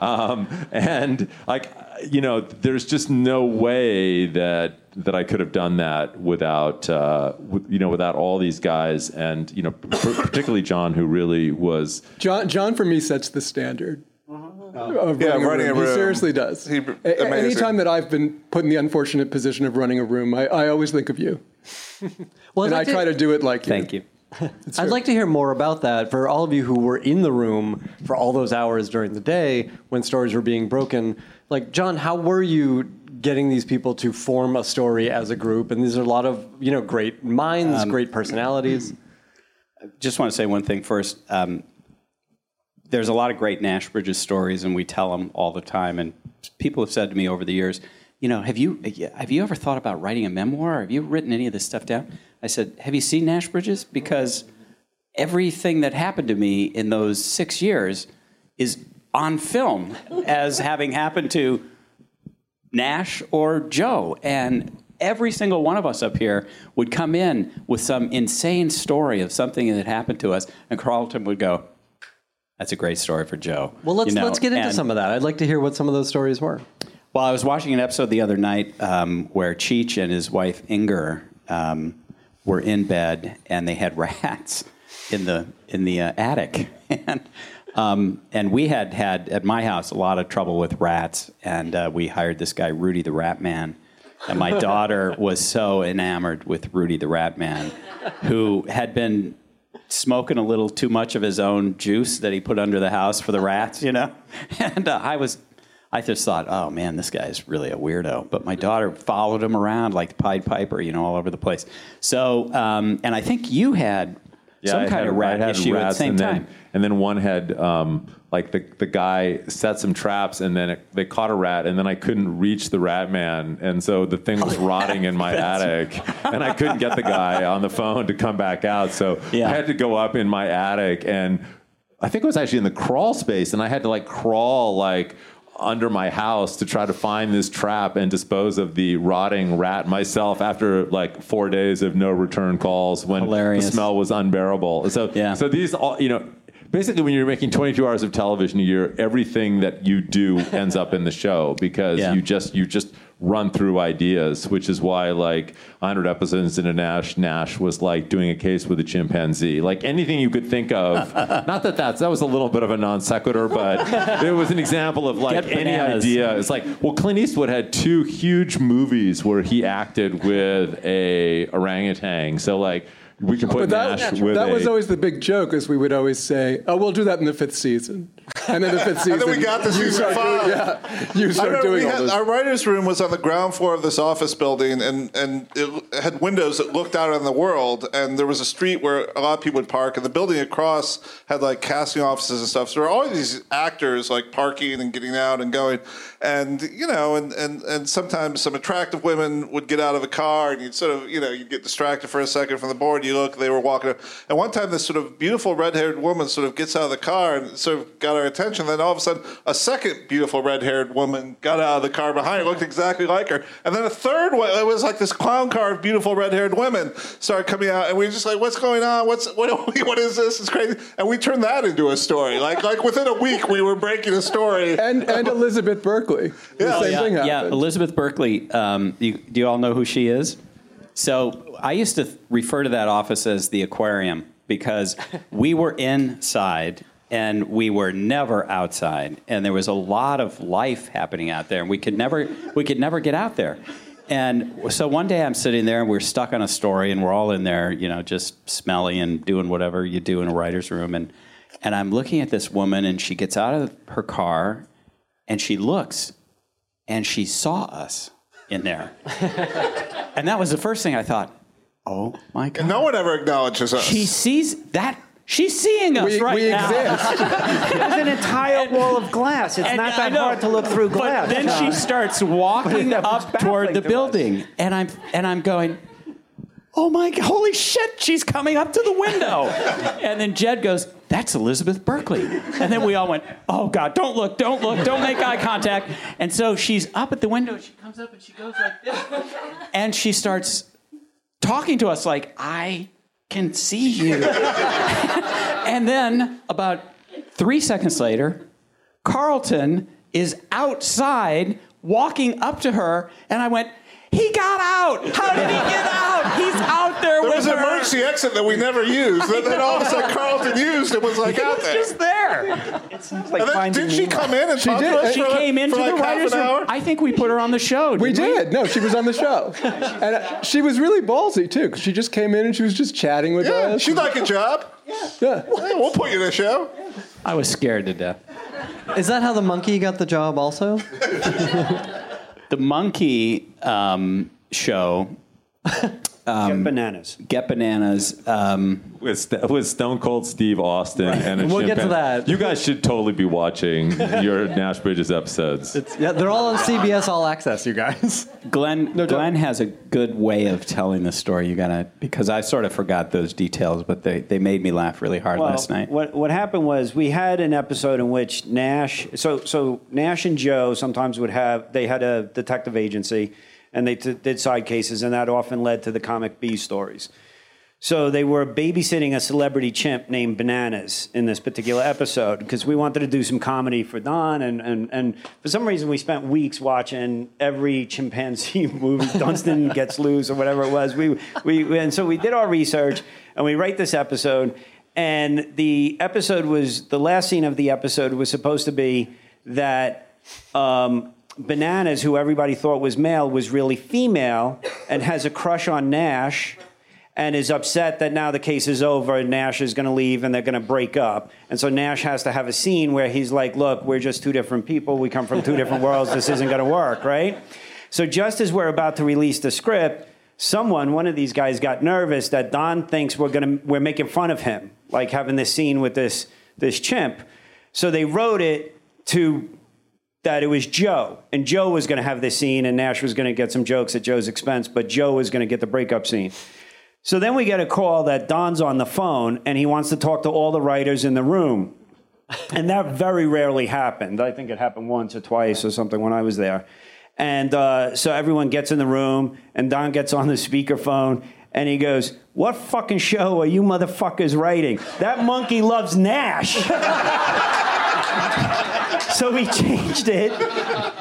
um, and like, you know, there's just no way that. that I could have done that without, uh, with, you know, without all these guys, and, you know, p- particularly John, who really was... John, John for me, sets the standard. Of yeah, running, running a room. He seriously does. He, a- anytime that I've been put in the unfortunate position of running a room, I, I always think of you. well, and like I to, try to do it like you. Thank you. I'd like to hear more about that for all of you who were in the room for all those hours during the day when stories were being broken. Like, John, how were you... getting these people to form a story as a group? And these are a lot of, you know, great minds, um, great personalities. I just want to say one thing first. Um, there's a lot of great Nash Bridges stories, and we tell them all the time. And people have said to me over the years, you know, have you have you ever thought about writing a memoir? Have you written any of this stuff down? I said, have you seen Nash Bridges? Because everything that happened to me in those six years is on film as having happened to Nash or Joe, and every single one of us up here would come in with some insane story of something that happened to us, and Carlton would go, That's a great story for Joe. Well, let's you know, let's get into and, some of that. I'd like to hear what some of those stories were. Well, I was watching an episode the other night um, where Cheech and his wife Inger um, were in bed, and they had rats in the in the uh, attic, and um, and we had had at my house a lot of trouble with rats, and uh, we hired this guy Rudy the Rat Man. And my daughter was so enamored with Rudy the Rat Man, who had been smoking a little too much of his own juice that he put under the house for the rats, you know? And uh, I was, I just thought, oh, man, this guy's really a weirdo. But my daughter followed him around like the Pied Piper, you know, all over the place. So, um, and I think you had yeah, some I kind had, of rat issue at the same and time. Then, and then one had... Um, Like the, the guy set some traps and then it, they caught a rat and then I couldn't reach the rat man. And so the thing was rotting in my attic and I couldn't get the guy on the phone to come back out. So yeah. I had to go up in my attic and I think it was actually in the crawl space and I had to like crawl like under my house to try to find this trap and dispose of the rotting rat myself after like four days of no return calls when Hilarious. The smell was unbearable. So, yeah. so these all, you know, basically, when you're making twenty-two hours of television a year, everything that you do ends up in the show because yeah. you just you just run through ideas, which is why like one hundred episodes into Nash, Nash was like doing a case with a chimpanzee. Like anything you could think of. Not that that's, that was a little bit of a non sequitur, but it was an example of like any idea. It's like, well, Clint Eastwood had two huge movies where he acted with a orangutan. So like. We can put that, Nash with That a, was always the big joke, is we would always say, "Oh, we'll do that in the fifth season." And then the fifth season, and then we got to season five. Doing, yeah, you start doing all had, this. Our writers' room was on the ground floor of this office building, and and it had windows that looked out on the world. And there was a street where a lot of people would park, and the building across had like casting offices and stuff. So there were all these actors like parking and getting out and going, and you know, and and and sometimes some attractive women would get out of a car, and you'd sort of you know you'd get distracted for a second from the board. You look, they were walking up. And one time this sort of beautiful red-haired woman sort of gets out of the car and sort of got our attention. Then all of a sudden, a second beautiful red-haired woman got out of the car behind her, looked exactly like her. And then a third one, it was like this clown car of beautiful red-haired women started coming out. And we were just like, what's going on? What's what, what is this? It's crazy. And we turned that into a story. Like like within a week, we were breaking a story. And and Elizabeth Berkley. Yeah. The same yeah, thing happened. Yeah, Elizabeth Berkley. Um, you, do you all know who she is? So I used to refer to that office as the aquarium because we were inside and we were never outside, and there was a lot of life happening out there, and we could never we could never get out there. And so one day I'm sitting there and we're stuck on a story, and we're all in there, you know, just smelly and doing whatever you do in a writer's room, and and I'm looking at this woman, and she gets out of her car, and she looks, and she saw us in there. And that was the first thing I thought, oh my God. And no one ever acknowledges us. She sees that. She's seeing us we, right we now. We exist. There's an entire and, wall of glass. It's not that know, hard to look through glass. But then no. she starts walking up toward the to building. Us. And I'm and I'm going, oh my God, holy shit, she's coming up to the window. And then Jed goes, that's Elizabeth Berkley. And then we all went, oh God, don't look, don't look, don't make eye contact. And so she's up at the window, and she comes up and she goes like this. And she starts talking to us like, I can see you. And then about three seconds later, Carlton is outside walking up to her, and I went, he got out. How did he get out? He's out there, there with her. There was an emergency exit that we never used. That, that all of a sudden Carlton used. It was like it out was there. Just there. It sounds like finding Did she come in and she talk did. To us She for, came into like the writers' room. I think we put her on the show. Didn't we did. We? No, she was on the show. And uh, she was really ballsy too, because she just came in and she was just chatting with yeah, us. She'd like a job. Yeah. yeah. Well, we'll put you in the show. I was scared to death. Is that how the monkey got the job also? The monkey um, show, um, Get Bananas. Get Bananas um, with, with Stone Cold Steve Austin right. and a we'll chimpanzee. We'll get to that. You guys should totally be watching your Nash Bridges episodes. It's, yeah, they're all on C B S All Access. You guys, Glenn. No, Glenn has a good way of telling the story. You gotta because I sort of forgot those details, but they, they made me laugh really hard well, last night. What what happened was we had an episode in which Nash, so so Nash and Joe sometimes would have they had a detective agency. And they t- did side cases, and that often led to the Comic B stories. So they were babysitting a celebrity chimp named Bananas in this particular episode because we wanted to do some comedy for Don. And, and, and for some reason, we spent weeks watching every chimpanzee movie, Dunstan Gets Loose or whatever it was. We, we And so we did our research and we write this episode. And the episode was, the last scene of the episode was supposed to be that um, Bananas, who everybody thought was male, was really female and has a crush on Nash. And is upset that now the case is over and Nash is going to leave and they're going to break up. And so Nash has to have a scene where he's like, look, we're just two different people. We come from two different worlds. This isn't going to work, right? So just as we're about to release the script, someone, one of these guys got nervous that Don thinks we're going to, we're making fun of him, like having this scene with this, this chimp. So they wrote it to that it was Joe. And Joe was going to have this scene and Nash was going to get some jokes at Joe's expense, but Joe was going to get the breakup scene. So then we get a call that Don's on the phone and he wants to talk to all the writers in the room. And that very rarely happened. I think it happened once or twice or something when I was there. And uh, so everyone gets in the room and Don gets on the speakerphone and he goes, what fucking show are you motherfuckers writing? That monkey loves Nash. So we changed it,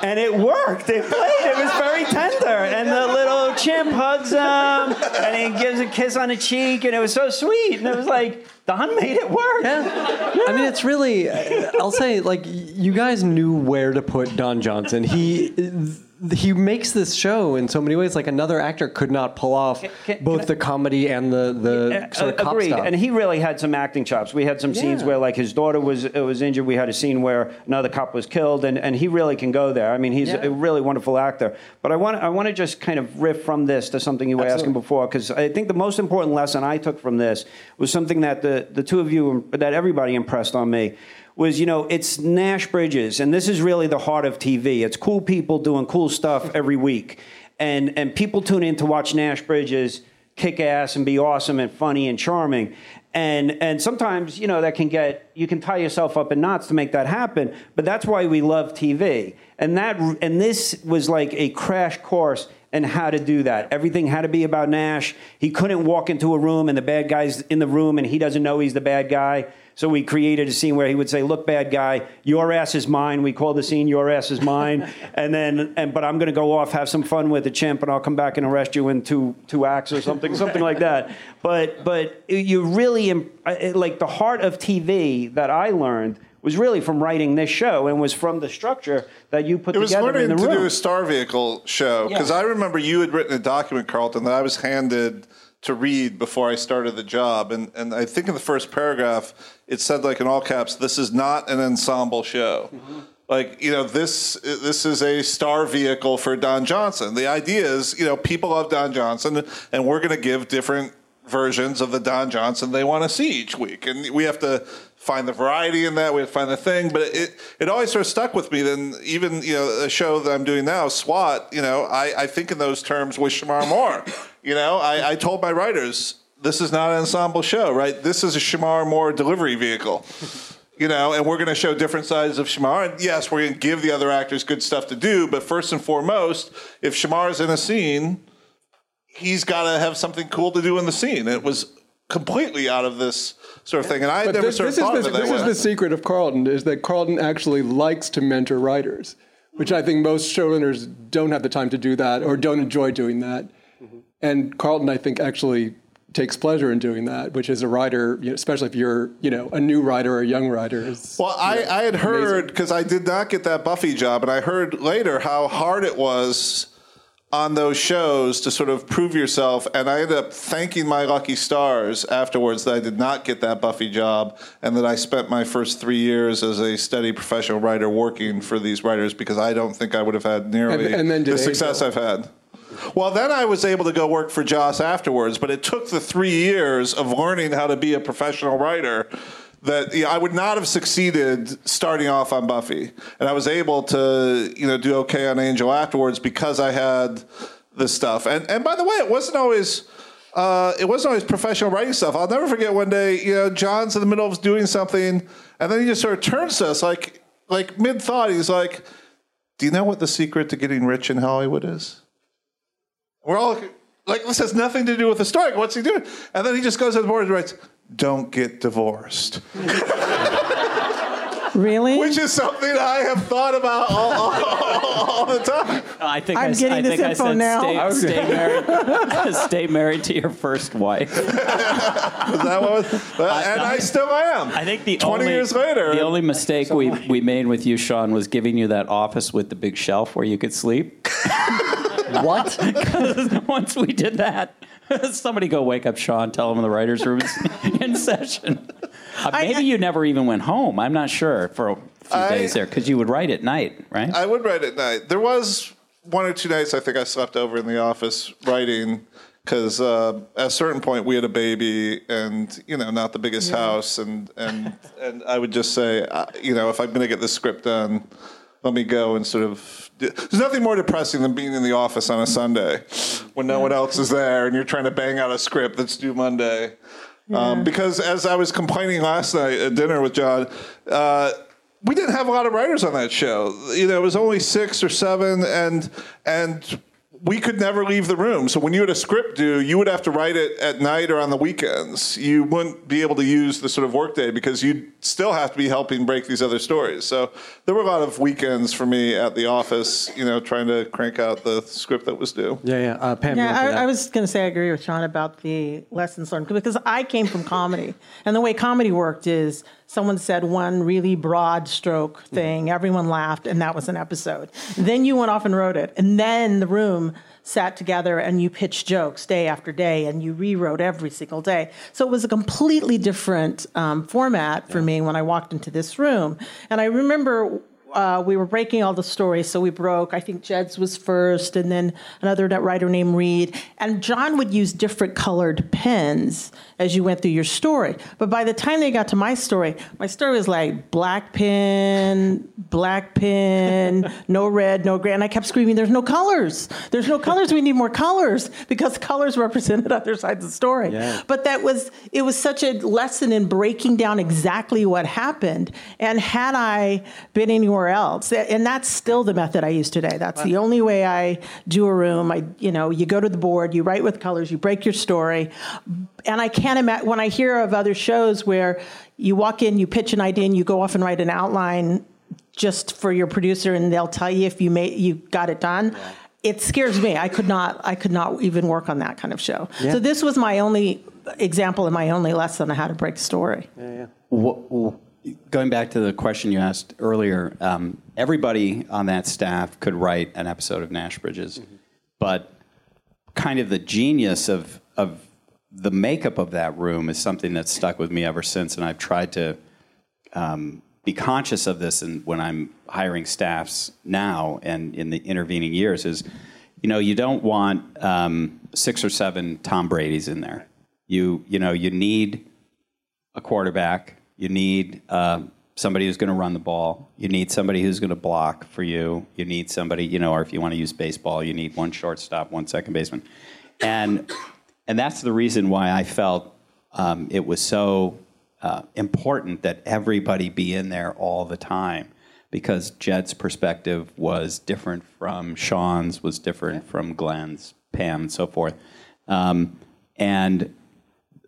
and it worked. It played. It was very tender. And the little chimp hugs him, and he gives a kiss on the cheek, and it was so sweet. And it was like, Don made it work. Yeah. Yeah. I mean, it's really, I'll say, like, you guys knew where to put Don Johnson. He... Th- He makes this show in so many ways. Like another actor could not pull off can, can, both can the I, comedy and the, the uh, sort of cop agreed. Stuff. And he really had some acting chops. We had some yeah. scenes where like his daughter was was injured. We had a scene where another cop was killed, and, and he really can go there. I mean, he's yeah. a really wonderful actor. But I want I want to just kind of riff from this to something you were Absolutely. Asking before, because I think the most important lesson I took from this was something that the the two of you that everybody impressed on me. Was, you know, it's Nash Bridges, and this is really the heart of T V. It's cool people doing cool stuff every week. And and people tune in to watch Nash Bridges kick ass and be awesome and funny and charming. And and sometimes, you know, that can get, you can tie yourself up in knots to make that happen, but that's why we love T V. And that and this was like a crash course in how to do that. Everything had to be about Nash. He couldn't walk into a room and the bad guy's in the room and he doesn't know he's the bad guy. So we created a scene where he would say, look, bad guy, your ass is mine. We call the scene, your ass is mine. and then, and but I'm going to go off, have some fun with the chimp, and I'll come back and arrest you in two two acts or something, something like that. But but you really, like the heart of T V that I learned was really from writing this show and was from the structure that you put it together in the room. It was learning to do a Star Vehicle show, because yeah. I remember you had written a document, Carlton, that I was handed to read before I started the job. And and I think in the first paragraph, it said like in all caps, this is not an ensemble show. Mm-hmm. Like, you know, this this is a star vehicle for Don Johnson. The idea is, you know, people love Don Johnson and we're going to give different versions of the Don Johnson they want to see each week. And we have to find the variety in that. We have to find the thing. But it, it always sort of stuck with me. Then even, you know, a show that I'm doing now, SWAT, you know, I, I think in those terms with Shamar Moore. You know, I, I told my writers, this is not an ensemble show, right? This is a Shamar Moore delivery vehicle, you know, and we're going to show different sides of Shamar. And yes, we're going to give the other actors good stuff to do. But first and foremost, if Shamar's in a scene, he's got to have something cool to do in the scene. It was completely out of this sort of thing. And I but never this, sort of thought of it that way. This is the secret of Carlton, is that Carlton actually likes to mentor writers, which I think most showrunners don't have the time to do that or don't enjoy doing that. And Carlton, I think, actually takes pleasure in doing that, which is a writer, you know, especially if you're, you know, a new writer or a young writer. Is, well, I, know, I had amazing. heard, because I did not get that Buffy job, and I heard later how hard it was on those shows to sort of prove yourself. And I ended up thanking my lucky stars afterwards that I did not get that Buffy job and that I spent my first three years as a steady professional writer working for these writers, because I don't think I would have had nearly and, and the success I've had. Well, then I was able to go work for Joss afterwards, but it took the three years of learning how to be a professional writer that, you know, I would not have succeeded starting off on Buffy. And I was able to, you know, do okay on Angel afterwards because I had this stuff. And and by the way, it wasn't always uh, it wasn't always professional writing stuff. I'll never forget one day, you know, John's in the middle of doing something, and then he just sort of turns to us like like mid thought. He's like, "Do you know what the secret to getting rich in Hollywood is?" We're all Like, this has nothing to do with the story. What's he doing? And then he just goes to the board and writes, "Don't get divorced." Really? Which is something I have thought about all, all, all, all the time. I think I'm I, getting I this think info I said, now. Stay, I was stay married. Stay married to your first wife. Was that what was, uh, and I, I still am. I think the twenty only, years later. The only mistake so we, we made with you, Sean, was giving you that office with the big shelf where you could sleep. What? Because once we did that, somebody go wake up Sean, tell him the writer's room is in session. Uh, maybe I, I, you never even went home. I'm not sure for a few I, days there, because you would write at night, right? I would write at night. There was one or two nights I think I slept over in the office writing, because uh, at a certain point we had a baby and, you know, not the biggest yeah. house. And, and, and I would just say, uh, you know, if I'm going to get this script done, let me go and sort of... There's nothing more depressing than being in the office on a Sunday when no one else is there and you're trying to bang out a script that's due Monday. Yeah. Um, because as I was complaining last night at dinner with John, uh, we didn't have a lot of writers on that show. You know, it was only six or seven, and and we could never leave the room. So when you had a script due, you would have to write it at night or on the weekends. You wouldn't be able to use the sort of workday because you'd still have to be helping break these other stories. So there were a lot of weekends for me at the office, you know, trying to crank out the script that was due. Yeah, yeah. Uh, Pam, yeah, I, I was going to say I agree with Sean about the lessons learned, because I came from comedy. And the way comedy worked is someone said one really broad stroke thing, everyone laughed, and that was an episode. Then you went off and wrote it, and then the room sat together and you pitched jokes day after day, and you rewrote every single day. So it was a completely different um, format for yeah. me when I walked into this room. And I remember uh, we were breaking all the stories, so we broke, I think Jed's was first, and then another writer named Reed. And John would use different colored pens as you went through your story. But by the time they got to my story, my story was like black pen, black pen, no red, no gray. And I kept screaming, there's no colors. There's no colors. We need more colors, because colors represented other sides of the story. Yeah. But that was, it was such a lesson in breaking down exactly what happened. And had I been anywhere else, and that's still the method I use today. That's wow. the only way I do a room. I, you know, you go to the board, you write with colors, you break your story. And I can't imagine, when I hear of other shows where you walk in, you pitch an idea, and you go off and write an outline just for your producer, and they'll tell you if you made, you got it done. It scares me. I could not, I could not even work on that kind of show. Yeah. So this was my only example and my only lesson on how to break story. Yeah, yeah. Well, well, going back to the question you asked earlier, um, everybody on that staff could write an episode of Nash Bridges, mm-hmm. but kind of the genius of of the makeup of that room is something that's stuck with me ever since, and I've tried to um, be conscious of this. And when I'm hiring staffs now and in the intervening years, is you know you don't want um, six or seven Tom Brady's in there. You you know you need a quarterback. You need uh, somebody who's going to run the ball. You need somebody who's going to block for you. You need somebody you know, or if you want to use baseball, you need one shortstop, one second baseman, and. And that's the reason why I felt um, it was so uh, important that everybody be in there all the time, because Jed's perspective was different from Sean's, was different from Glenn's, Pam, and so forth. Um, and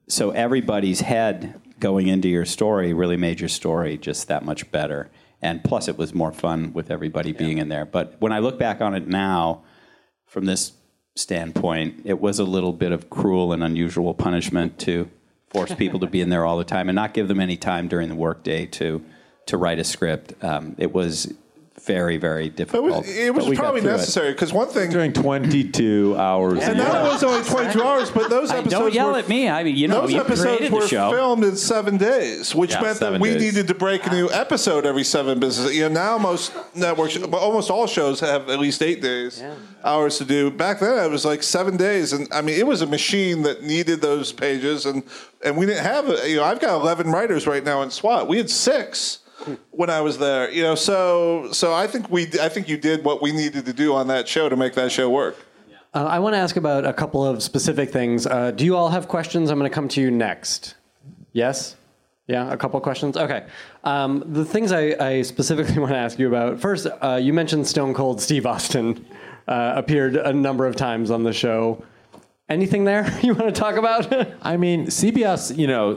so everybody's head going into your story really made your story just that much better. And plus it was more fun with everybody yeah. being in there. But when I look back on it now from this standpoint, it was a little bit of cruel and unusual punishment to force people to be in there all the time and not give them any time during the workday to to write a script. Um, it was very, very difficult. It was, it was probably necessary, because one thing during twenty-two hours, and that was only twenty-two hours. But those episodes don't yell were, at me. I mean, you know, those you episodes were filmed in seven days, which yeah, meant that we days. needed to break a new episode every seven business. You know, now most networks, almost all shows have at least eight days yeah. hours to do. Back then, it was like seven days, and I mean, it was a machine that needed those pages, and and we didn't have. You know, I've got eleven writers right now in SWAT. We had six. When I was there, you know, so so I think we, I think you did what we needed to do on that show to make that show work. Uh, I want to ask about a couple of specific things. Uh, do you all have questions? I'm going to come to you next. Yes? Yeah, a couple of questions? Okay. Um, the things I, I specifically want to ask you about. First, uh, you mentioned Stone Cold Steve Austin uh, appeared a number of times on the show. Anything there you want to talk about? I mean, C B S, you know,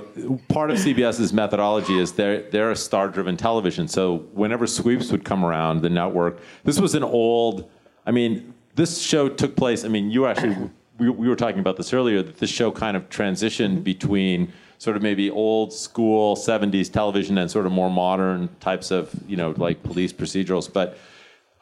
part of CBS's methodology is they're, they're a star-driven television. So whenever sweeps would come around, the network, this was an old, I mean, this show took place, I mean, you actually, we, we were talking about this earlier, that this show kind of transitioned between sort of maybe old school seventies television and sort of more modern types of, you know, like police procedurals. But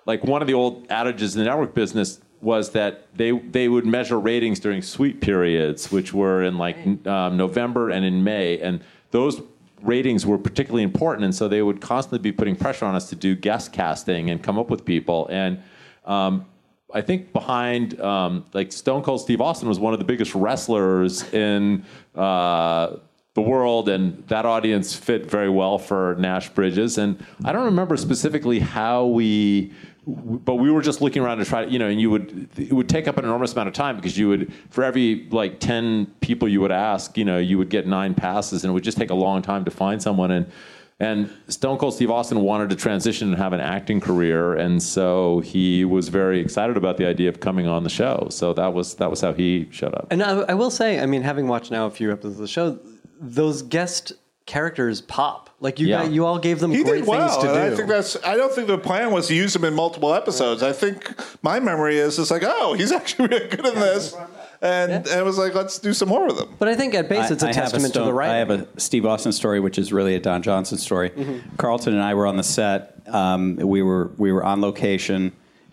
like one of the old adages in the network business was that they they would measure ratings during sweep periods, which were in like um, November and in May, and those ratings were particularly important, and so they would constantly be putting pressure on us to do guest casting and come up with people. And um, I think behind um, like Stone Cold Steve Austin was one of the biggest wrestlers in uh, the world, and that audience fit very well for Nash Bridges. And I don't remember specifically how we. But we were just looking around to try, you know, and you would, it would take up an enormous amount of time because you would, for every like ten people you would ask, you know, you would get nine passes, and it would just take a long time to find someone. And and Stone Cold Steve Austin wanted to transition and have an acting career, and so he was very excited about the idea of coming on the show. So that was that was how he showed up. And I, I will say, I mean, having watched now a few episodes of the show, those guest characters pop. Like, you yeah. guys, you all gave them he great did well, things to do. I think that's, I don't think the plan was to use him in multiple episodes. I think my memory is it's like, oh, he's actually really good in this. And, yeah. and it was like, let's do some more with him. But I think at base, it's I, a I testament a Stone, to the writing. I have a Steve Austin story, which is really a Don Johnson story. Mm-hmm. Carlton and I were on the set. Um, we were we were on location,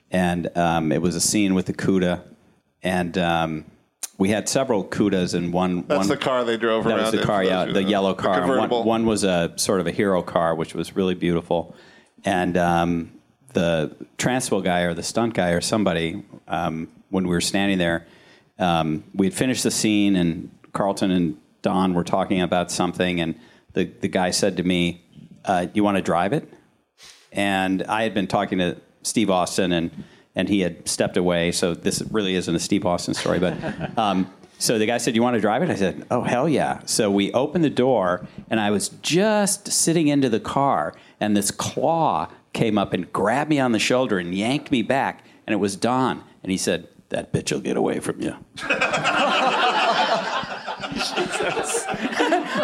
and um, it was a scene with the CUDA. And um, we had several CUDAs in one. That's one, the car they drove that around. That was the car, yeah, the yellow car. The convertible. One, one was a sort of a hero car, which was really beautiful. And um, the transpo guy or the stunt guy or somebody, um, when we were standing there, um, we had finished the scene, and Carlton and Don were talking about something, and the, the guy said to me, uh, you want to drive it? And I had been talking to Steve Austin, and And he had stepped away, so this really isn't a Steve Austin story. But um, so the guy said, "You want to drive it?" I said, "Oh, hell yeah!" So we opened the door, and I was just sitting into the car, and this claw came up and grabbed me on the shoulder and yanked me back. And it was Don, and he said, "That bitch will get away from you."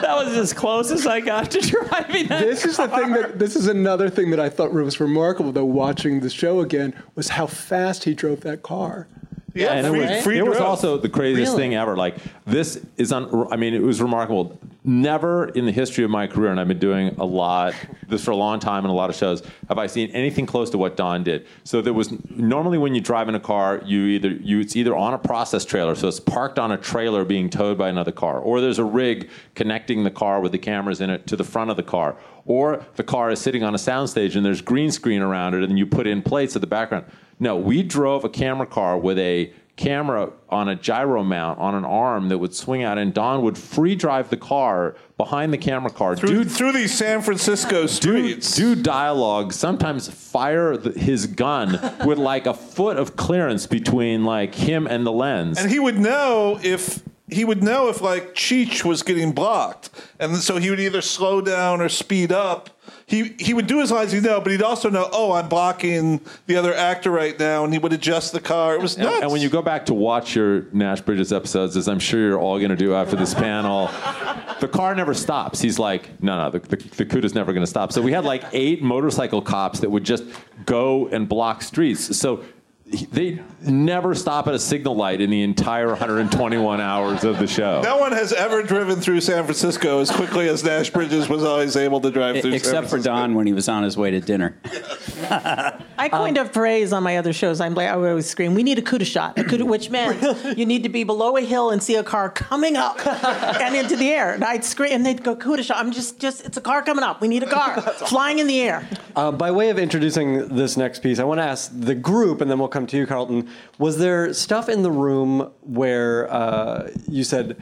That was as close as I got to driving that This is car. the thing that this is another thing that I thought was remarkable though watching the show again was how fast he drove that car. Yeah, and free, it was, free it was also the craziest really? thing ever. Like this is, un, I mean, it was remarkable. Never in the history of my career, and I've been doing a lot this for a long time and a lot of shows, have I seen anything close to what Don did. So there was normally when you drive in a car, you either you it's either on a process trailer, so it's parked on a trailer being towed by another car, or there's a rig connecting the car with the cameras in it to the front of the car, or the car is sitting on a soundstage and there's green screen around it, and you put in plates of the background. No, we drove a camera car with a camera on a gyro mount on an arm that would swing out, and Don would free drive the car behind the camera car. Through, do, through these San Francisco streets. Do, do dialogue, sometimes fire the, his gun with like a foot of clearance between like him and the lens. And he would know if... He would know if, like, Cheech was getting blocked. And so he would either slow down or speed up. He he would do his lines, you know, but he'd also know, oh, I'm blocking the other actor right now, and he would adjust the car. It was nuts. And, and when you go back to watch your Nash Bridges episodes, as I'm sure you're all going to do after this panel, the car never stops. He's like, no, no, the, the, the CUDA's never going to stop. So we had, like, eight motorcycle cops that would just go and block streets. So... They never stop at a signal light in the entire one hundred twenty-one hours of the show. No one has ever driven through San Francisco as quickly as Nash Bridges was always able to drive through San Francisco. Except for Don when he was on his way to dinner. I coined a phrase on my other shows. I'm like, I would always scream, we need a CUDA shot, a CUDA, which meant you need to be below a hill and see a car coming up and into the air. And I'd scream, and they'd go, CUDA shot. I'm just, just, it's a car coming up. We need a car flying in the air. Uh, by way of introducing this next piece, I want to ask the group, and then we'll come to you, Carlton. Was there stuff in the room where uh, you said,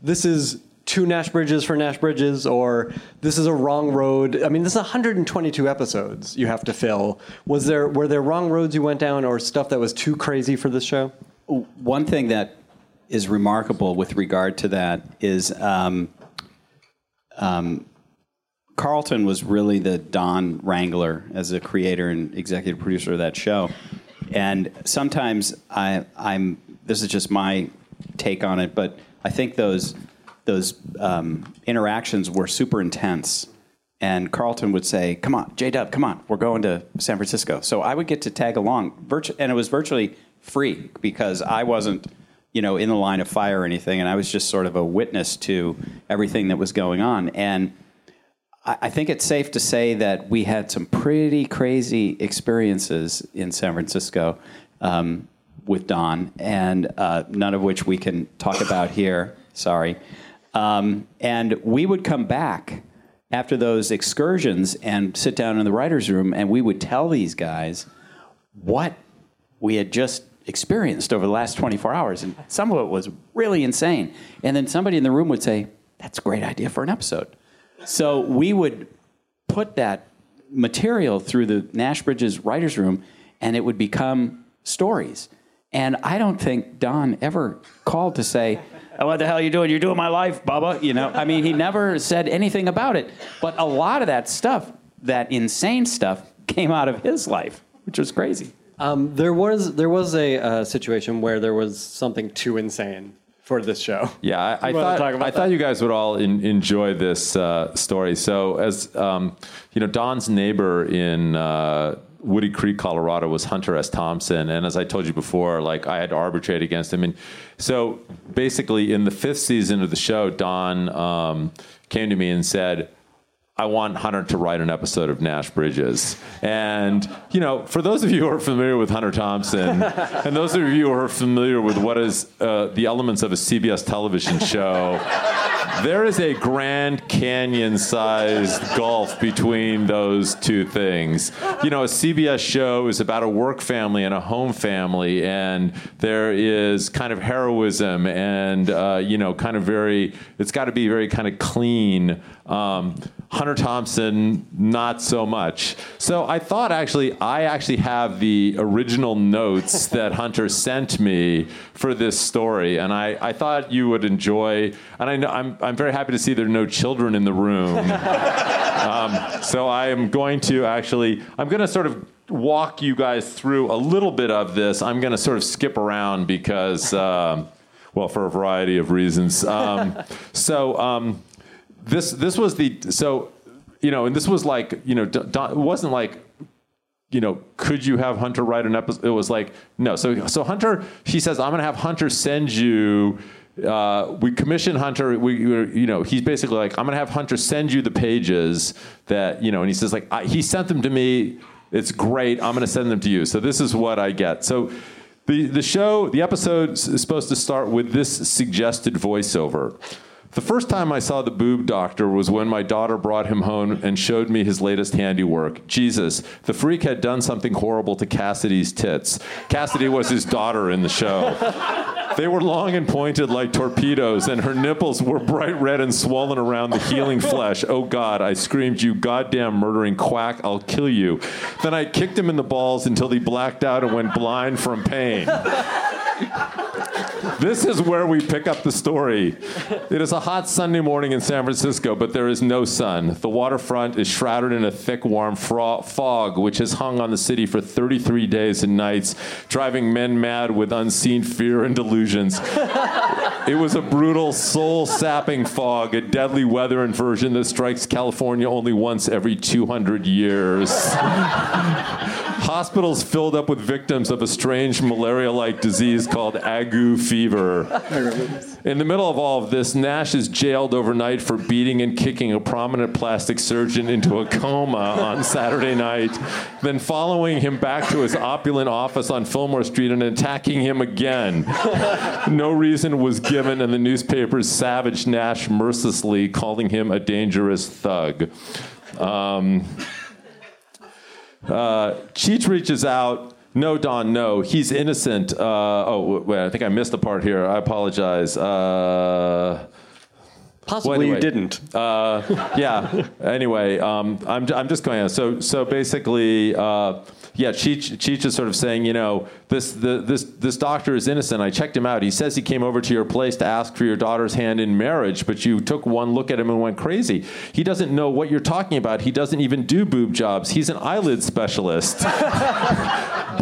this is two Nash Bridges for Nash Bridges, or this is a wrong road? I mean, this is one hundred twenty-two episodes you have to fill. Was there Were there wrong roads you went down, or stuff that was too crazy for this show? One thing that is remarkable with regard to that is um, um, Carlton was really the Don Wrangler as a creator and executive producer of that show. And sometimes I, I'm, this is just my take on it, but I think those those um, interactions were super intense. And Carlton would say, "Come on, J-Dub, come on, we're going to San Francisco." So I would get to tag along, virtu- and it was virtually free because I wasn't, you know, in the line of fire or anything, and I was just sort of a witness to everything that was going on. And I, I think it's safe to say that we had some pretty crazy experiences in San Francisco um, with Don, and uh, none of which we can talk about here. Sorry. Um, and we would come back after those excursions and sit down in the writer's room, and we would tell these guys what we had just experienced over the last twenty-four hours. And some of it was really insane. And then somebody in the room would say, "That's a great idea for an episode." So we would put that material through the Nash Bridges writer's room, and it would become stories. And I don't think Don ever called to say, "Oh, what the hell are you doing? You're doing my life, Bubba." You know, I mean, he never said anything about it. But a lot of that stuff, that insane stuff, came out of his life, which was crazy. Um, there was there was a uh, situation where there was something too insane for this show. Yeah, I, I thought I that? thought you guys would all in, enjoy this uh, story. So, as um, you know, Don's neighbor in Uh, Woody Creek, Colorado, was Hunter S. Thompson. And as I told you before, like, I had to arbitrate against him. And so basically in the fifth season of the show, Don um, came to me and said, "I want Hunter to write an episode of Nash Bridges." And, you know, for those of you who are familiar with Hunter Thompson, and those of you who are familiar with what is uh, the elements of a C B S television show, there is a Grand Canyon-sized gulf between those two things. You know, a C B S show is about a work family and a home family, and there is kind of heroism and, uh, you know, kind of very, it's got to be very kind of clean. Um, Hunter Thompson, not so much. So I thought actually, I actually have the original notes that Hunter sent me for this story, and I, I thought you would enjoy. And I know I'm I'm very happy to see there are no children in the room. um, so I am going to actually I'm going to sort of walk you guys through a little bit of this. I'm going to sort of skip around because, um, well, for a variety of reasons. Um, so. Um, This this was the so, you know, and this was like, you know, Don, it wasn't like, you know, could you have Hunter write an episode? It was like, no. So so Hunter, she says, "I'm gonna have Hunter send you." Uh, we commission Hunter. We you know he's basically like, "I'm gonna have Hunter send you the pages that you know," and he says like, I, "He sent them to me. It's great. I'm gonna send them to you." So this is what I get. So. The the show the episode is supposed to start with this suggested voiceover. "The first time I saw the boob doctor was when my daughter brought him home and showed me his latest handiwork. Jesus, the freak had done something horrible to Cassidy's tits." Cassidy was his daughter in the show. "They were long and pointed like torpedoes, and her nipples were bright red and swollen around the healing flesh. Oh, God, I screamed, you goddamn murdering quack, I'll kill you. Then I kicked him in the balls until he blacked out and went blind from pain." This is where we pick up the story. "It is a hot Sunday morning in San Francisco, but there is no sun. The waterfront is shrouded in a thick, warm fro- fog, which has hung on the city for thirty-three days and nights, driving men mad with unseen fear and delusions. It was a brutal, soul-sapping fog, a deadly weather inversion that strikes California only once every two hundred years. Hospitals filled up with victims of a strange malaria-like disease called ague fever. In the middle of all of this, Nash is jailed overnight for beating and kicking a prominent plastic surgeon into a coma on Saturday night, then following him back to his opulent office on Fillmore Street and attacking him again. No reason was given, and the newspapers savaged Nash mercilessly, calling him a dangerous thug. Um... Uh, Cheech reaches out. "No, Don, no. He's innocent." Uh, oh, wait, I think I missed the part here. I apologize. Uh, Possibly well, anyway, you didn't. Uh, yeah. Anyway, um, I'm I'm just going on. So so basically, uh, yeah. Cheech Cheech is sort of saying, you know, this the this this doctor is innocent. I checked him out. He says he came over to your place to ask for your daughter's hand in marriage, but you took one look at him and went crazy. He doesn't know what you're talking about. He doesn't even do boob jobs. He's an eyelid specialist.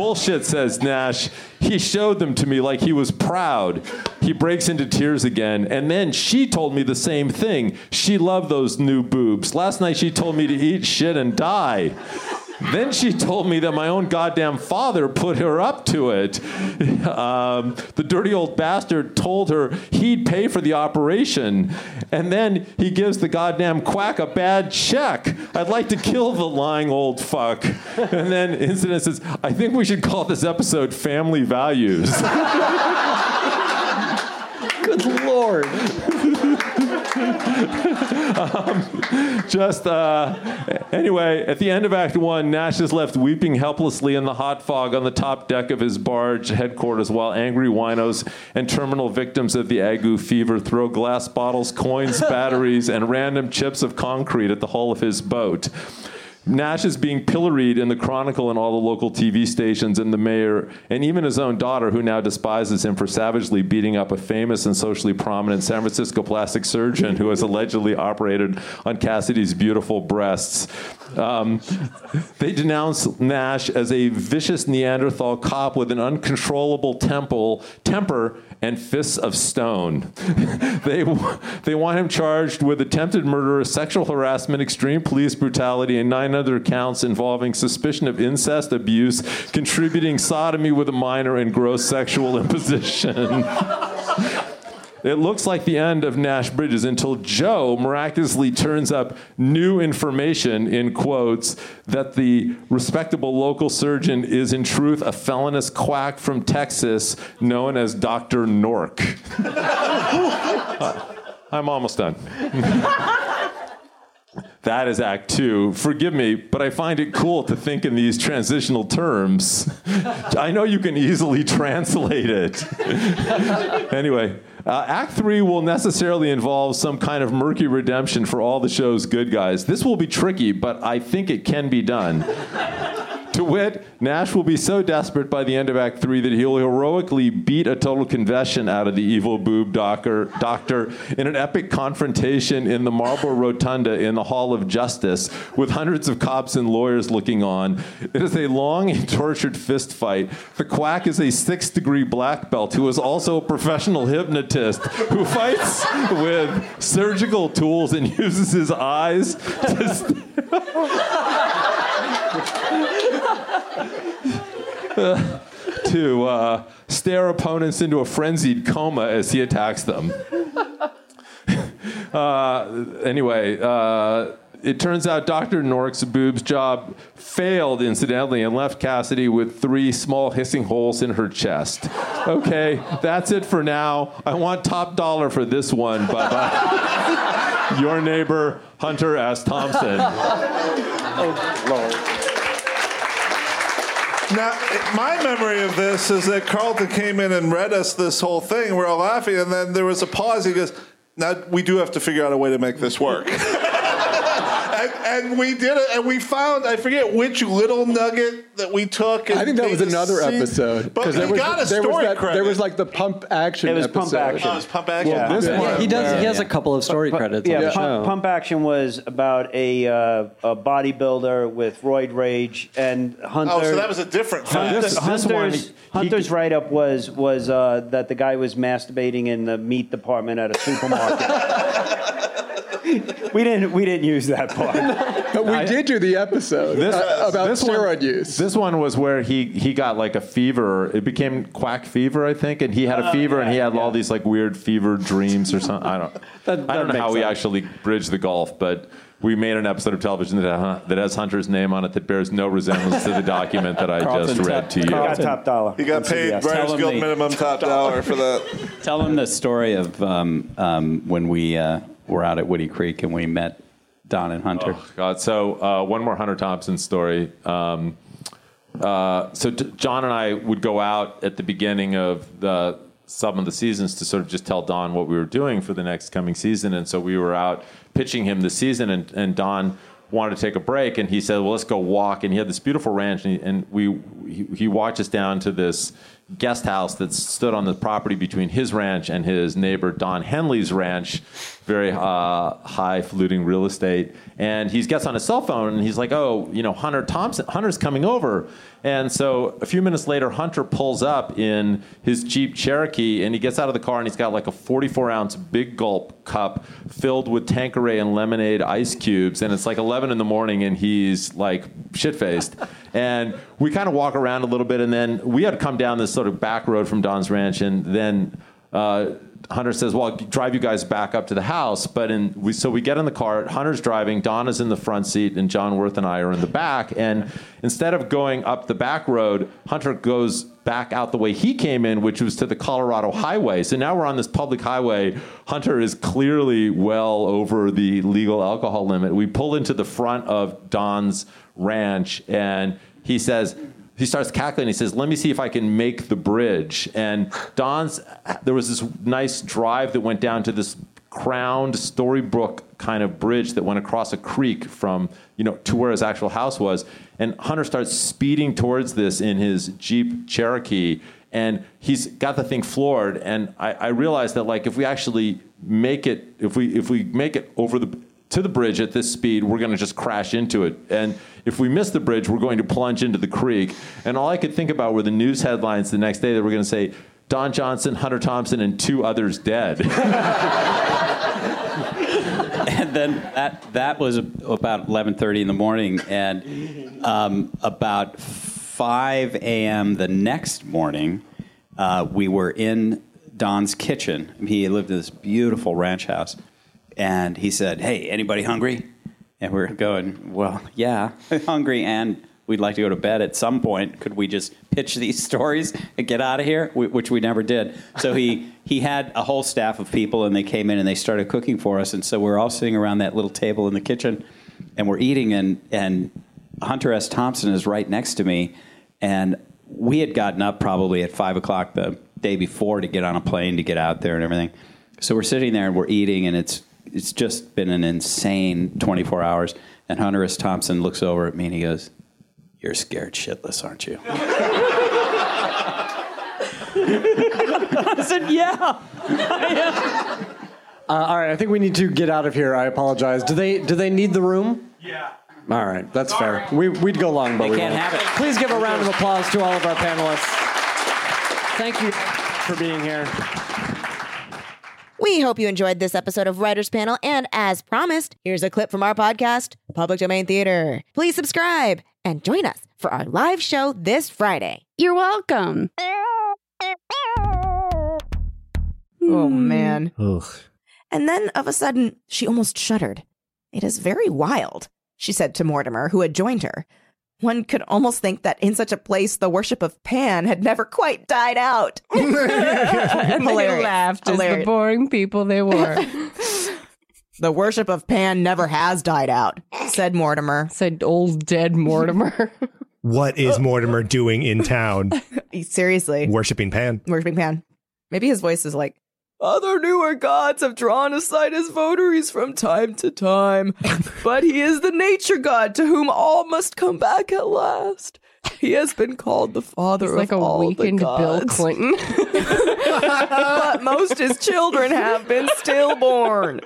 Bullshit, says Nash. He showed them to me like he was proud. He breaks into tears again. And then she told me the same thing. She loved those new boobs. Last night she told me to eat shit and die. Then she told me that my own goddamn father put her up to it. Um, the dirty old bastard told her he'd pay for the operation. And then he gives the goddamn quack a bad check. I'd like to kill the lying old fuck. And then Incident says, I think we should call this episode Family Values. Good Lord. um, just, uh, anyway, at the end of Act One, Nash is left weeping helplessly in the hot fog on the top deck of his barge headquarters while angry winos and terminal victims of the ague fever throw glass bottles, coins, batteries, and random chips of concrete at the hull of his boat. Nash is being pilloried in the Chronicle and all the local T V stations and the mayor and even his own daughter, who now despises him for savagely beating up a famous and socially prominent San Francisco plastic surgeon who has allegedly operated on Cassidy's beautiful breasts. Um, they denounce Nash as a vicious Neanderthal cop with an uncontrollable temple, temper and fists of stone. they they want him charged with attempted murder, sexual harassment, extreme police brutality, and nine other counts involving suspicion of incest, abuse, contributing sodomy with a minor, and gross sexual imposition. It looks like the end of Nash Bridges until Joe miraculously turns up new information, in quotes, that the respectable local surgeon is in truth a felonious quack from Texas known as Doctor Nork. uh, I'm almost done. That is Act Two. Forgive me, but I find it cool to think in these transitional terms. I know you can easily translate it. Anyway, uh, Act Three will necessarily involve some kind of murky redemption for all the show's good guys. This will be tricky, but I think it can be done. To wit, Nash will be so desperate by the end of Act Three that he'll heroically beat a total confession out of the evil boob doctor, doctor in an epic confrontation in the Marble Rotunda in the Hall of Justice with hundreds of cops and lawyers looking on. It is a long and tortured fist fight. The quack is a sixth degree black belt who is also a professional hypnotist who fights with surgical tools and uses his eyes to... St- uh, to uh, stare opponents into a frenzied coma as he attacks them. uh, anyway, uh, it turns out Doctor Nork's boob's job failed, incidentally, and left Cassidy with three small hissing holes in her chest. Okay, that's it for now. I want top dollar for this one. Bye-bye. Your neighbor, Hunter S. Thompson. Oh, Lord. Now, my memory of this is that Carlton came in and read us this whole thing. We're all laughing, and then there was a pause. He goes, now, we do have to figure out a way to make this work. and, and we did it, and we found, I forget which little nugget that we took. And I think that was another scene. episode. But there we was, got a there story was that, credit. There was like the pump action episode. It was episode. Pump Action. Oh, it was Pump Action. Well, yeah. This yeah. One, he, does, yeah. he has a couple of story pump, credits. Yeah, on yeah. The show. Pump, pump Action was about a, uh, a bodybuilder with roid rage and Hunter. Oh, so that was a different fact. Hunter, this, Hunter's, this one, he, Hunter's he, write-up was, was uh, that the guy was masturbating in the meat department at a supermarket. We didn't. We didn't use that part. But we I, did do the episode this, uh, about this steroid one, use. This one was where he, he got like a fever. It became quack fever, I think, and he had a fever, uh, yeah, and he had yeah. all these like weird fever dreams or something. I don't. that, that I don't know how sense. We actually bridged the gulf, but we made an episode of television that uh, that has Hunter's name on it that bears no resemblance to the document that I Carlton just read t- to you. He got top dollar. He got paid Writers Guild minimum top dollar for that. Tell him the story of um, um, when we. Uh, We're out at Woody Creek, and we met Don and Hunter. Oh, God. So uh, one more Hunter Thompson story. Um, uh, so t- John and I would go out at the beginning of the some of the seasons to sort of just tell Don what we were doing for the next coming season. And so we were out pitching him the season, and, and Don wanted to take a break. And he said, well, let's go walk. And he had this beautiful ranch, and, he, and we he, he walked us down to this guest house that stood on the property between his ranch and his neighbor Don Henley's ranch, very uh, high-fluting real estate. And he gets on his cell phone, and he's like, oh, you know, Hunter Thompson, Hunter's coming over. And so a few minutes later, Hunter pulls up in his Jeep Cherokee, and he gets out of the car, and he's got like a forty-four ounce Big Gulp cup filled with Tanqueray and lemonade ice cubes, and it's like eleven in the morning, and he's like shit-faced. And we kind of walk around a little bit, and then we had come down this sort of back road from Don's ranch, and then uh, Hunter says, well, I'll drive you guys back up to the house. But in, we, so we get in the car, Hunter's driving, Don is in the front seat, and John Wirth and I are in the back. And instead of going up the back road, Hunter goes back out the way he came in, which was to the Colorado highway. So now we're on this public highway. Hunter is clearly well over the legal alcohol limit. We pull into the front of Don's ranch, and he says, he starts cackling. He says, let me see if I can make the bridge. And Don's, there was this nice drive that went down to this crowned storybook kind of bridge that went across a creek from, you know, to where his actual house was. And Hunter starts speeding towards this in his Jeep Cherokee. And he's got the thing floored. And I, I realized that, like, if we actually make it, if we if we make it over the to the bridge at this speed, we're going to just crash into it. And if we miss the bridge, we're going to plunge into the creek. And all I could think about were the news headlines the next day that were going to say, Don Johnson, Hunter Thompson, and two others dead. And then that, that was about eleven thirty in the morning. And um, about five a.m. the next morning, uh, we were in Don's kitchen. He lived in this beautiful ranch house. And he said, hey, anybody hungry? And we're going, well, yeah, hungry, and we'd like to go to bed at some point. Could we just pitch these stories and get out of here? We, which we never did. So he, he had a whole staff of people, and they came in, and they started cooking for us. And so we're all sitting around that little table in the kitchen, and we're eating, and, and Hunter S. Thompson is right next to me. And we had gotten up probably at five o'clock the day before to get on a plane to get out there and everything. So we're sitting there, and we're eating, and it's... It's just been an insane twenty-four hours. And Hunter S. Thompson looks over at me and he goes, you're scared shitless, aren't you? I said, yeah, I am. Uh, all right, I think we need to get out of here. I apologize. Do they do they need the room? Yeah. All right, that's all fair. Right. We, we'd go long, but they we can't won't. have it. Please give a round of applause to all of our panelists. Thank you for being here. We hope you enjoyed this episode of Writer's Panel, and as promised, here's a clip from our podcast, Public Domain Theater. Please subscribe and join us for our live show this Friday. You're welcome. Oh, man. Ugh. And then, of a sudden, she almost shuddered. It is very wild, she said to Mortimer, who had joined her. One could almost think that in such a place, the worship of Pan had never quite died out. And they laughed at the boring people they were. The worship of Pan never has died out, said Mortimer. Said old dead Mortimer. What is Mortimer doing in town? Seriously. Worshipping Pan. Worshipping Pan. Maybe his voice is like, other newer gods have drawn aside his votaries from time to time, but he is the nature god to whom all must come back at last. He has been called the father He's of like all the gods. Like a weakened Bill Clinton. But most his children have been stillborn.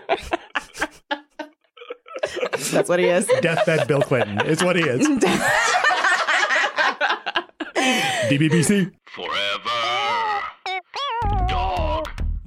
That's what he is. Deathbed Bill Clinton is what he is. D B B C. Forever. Dog.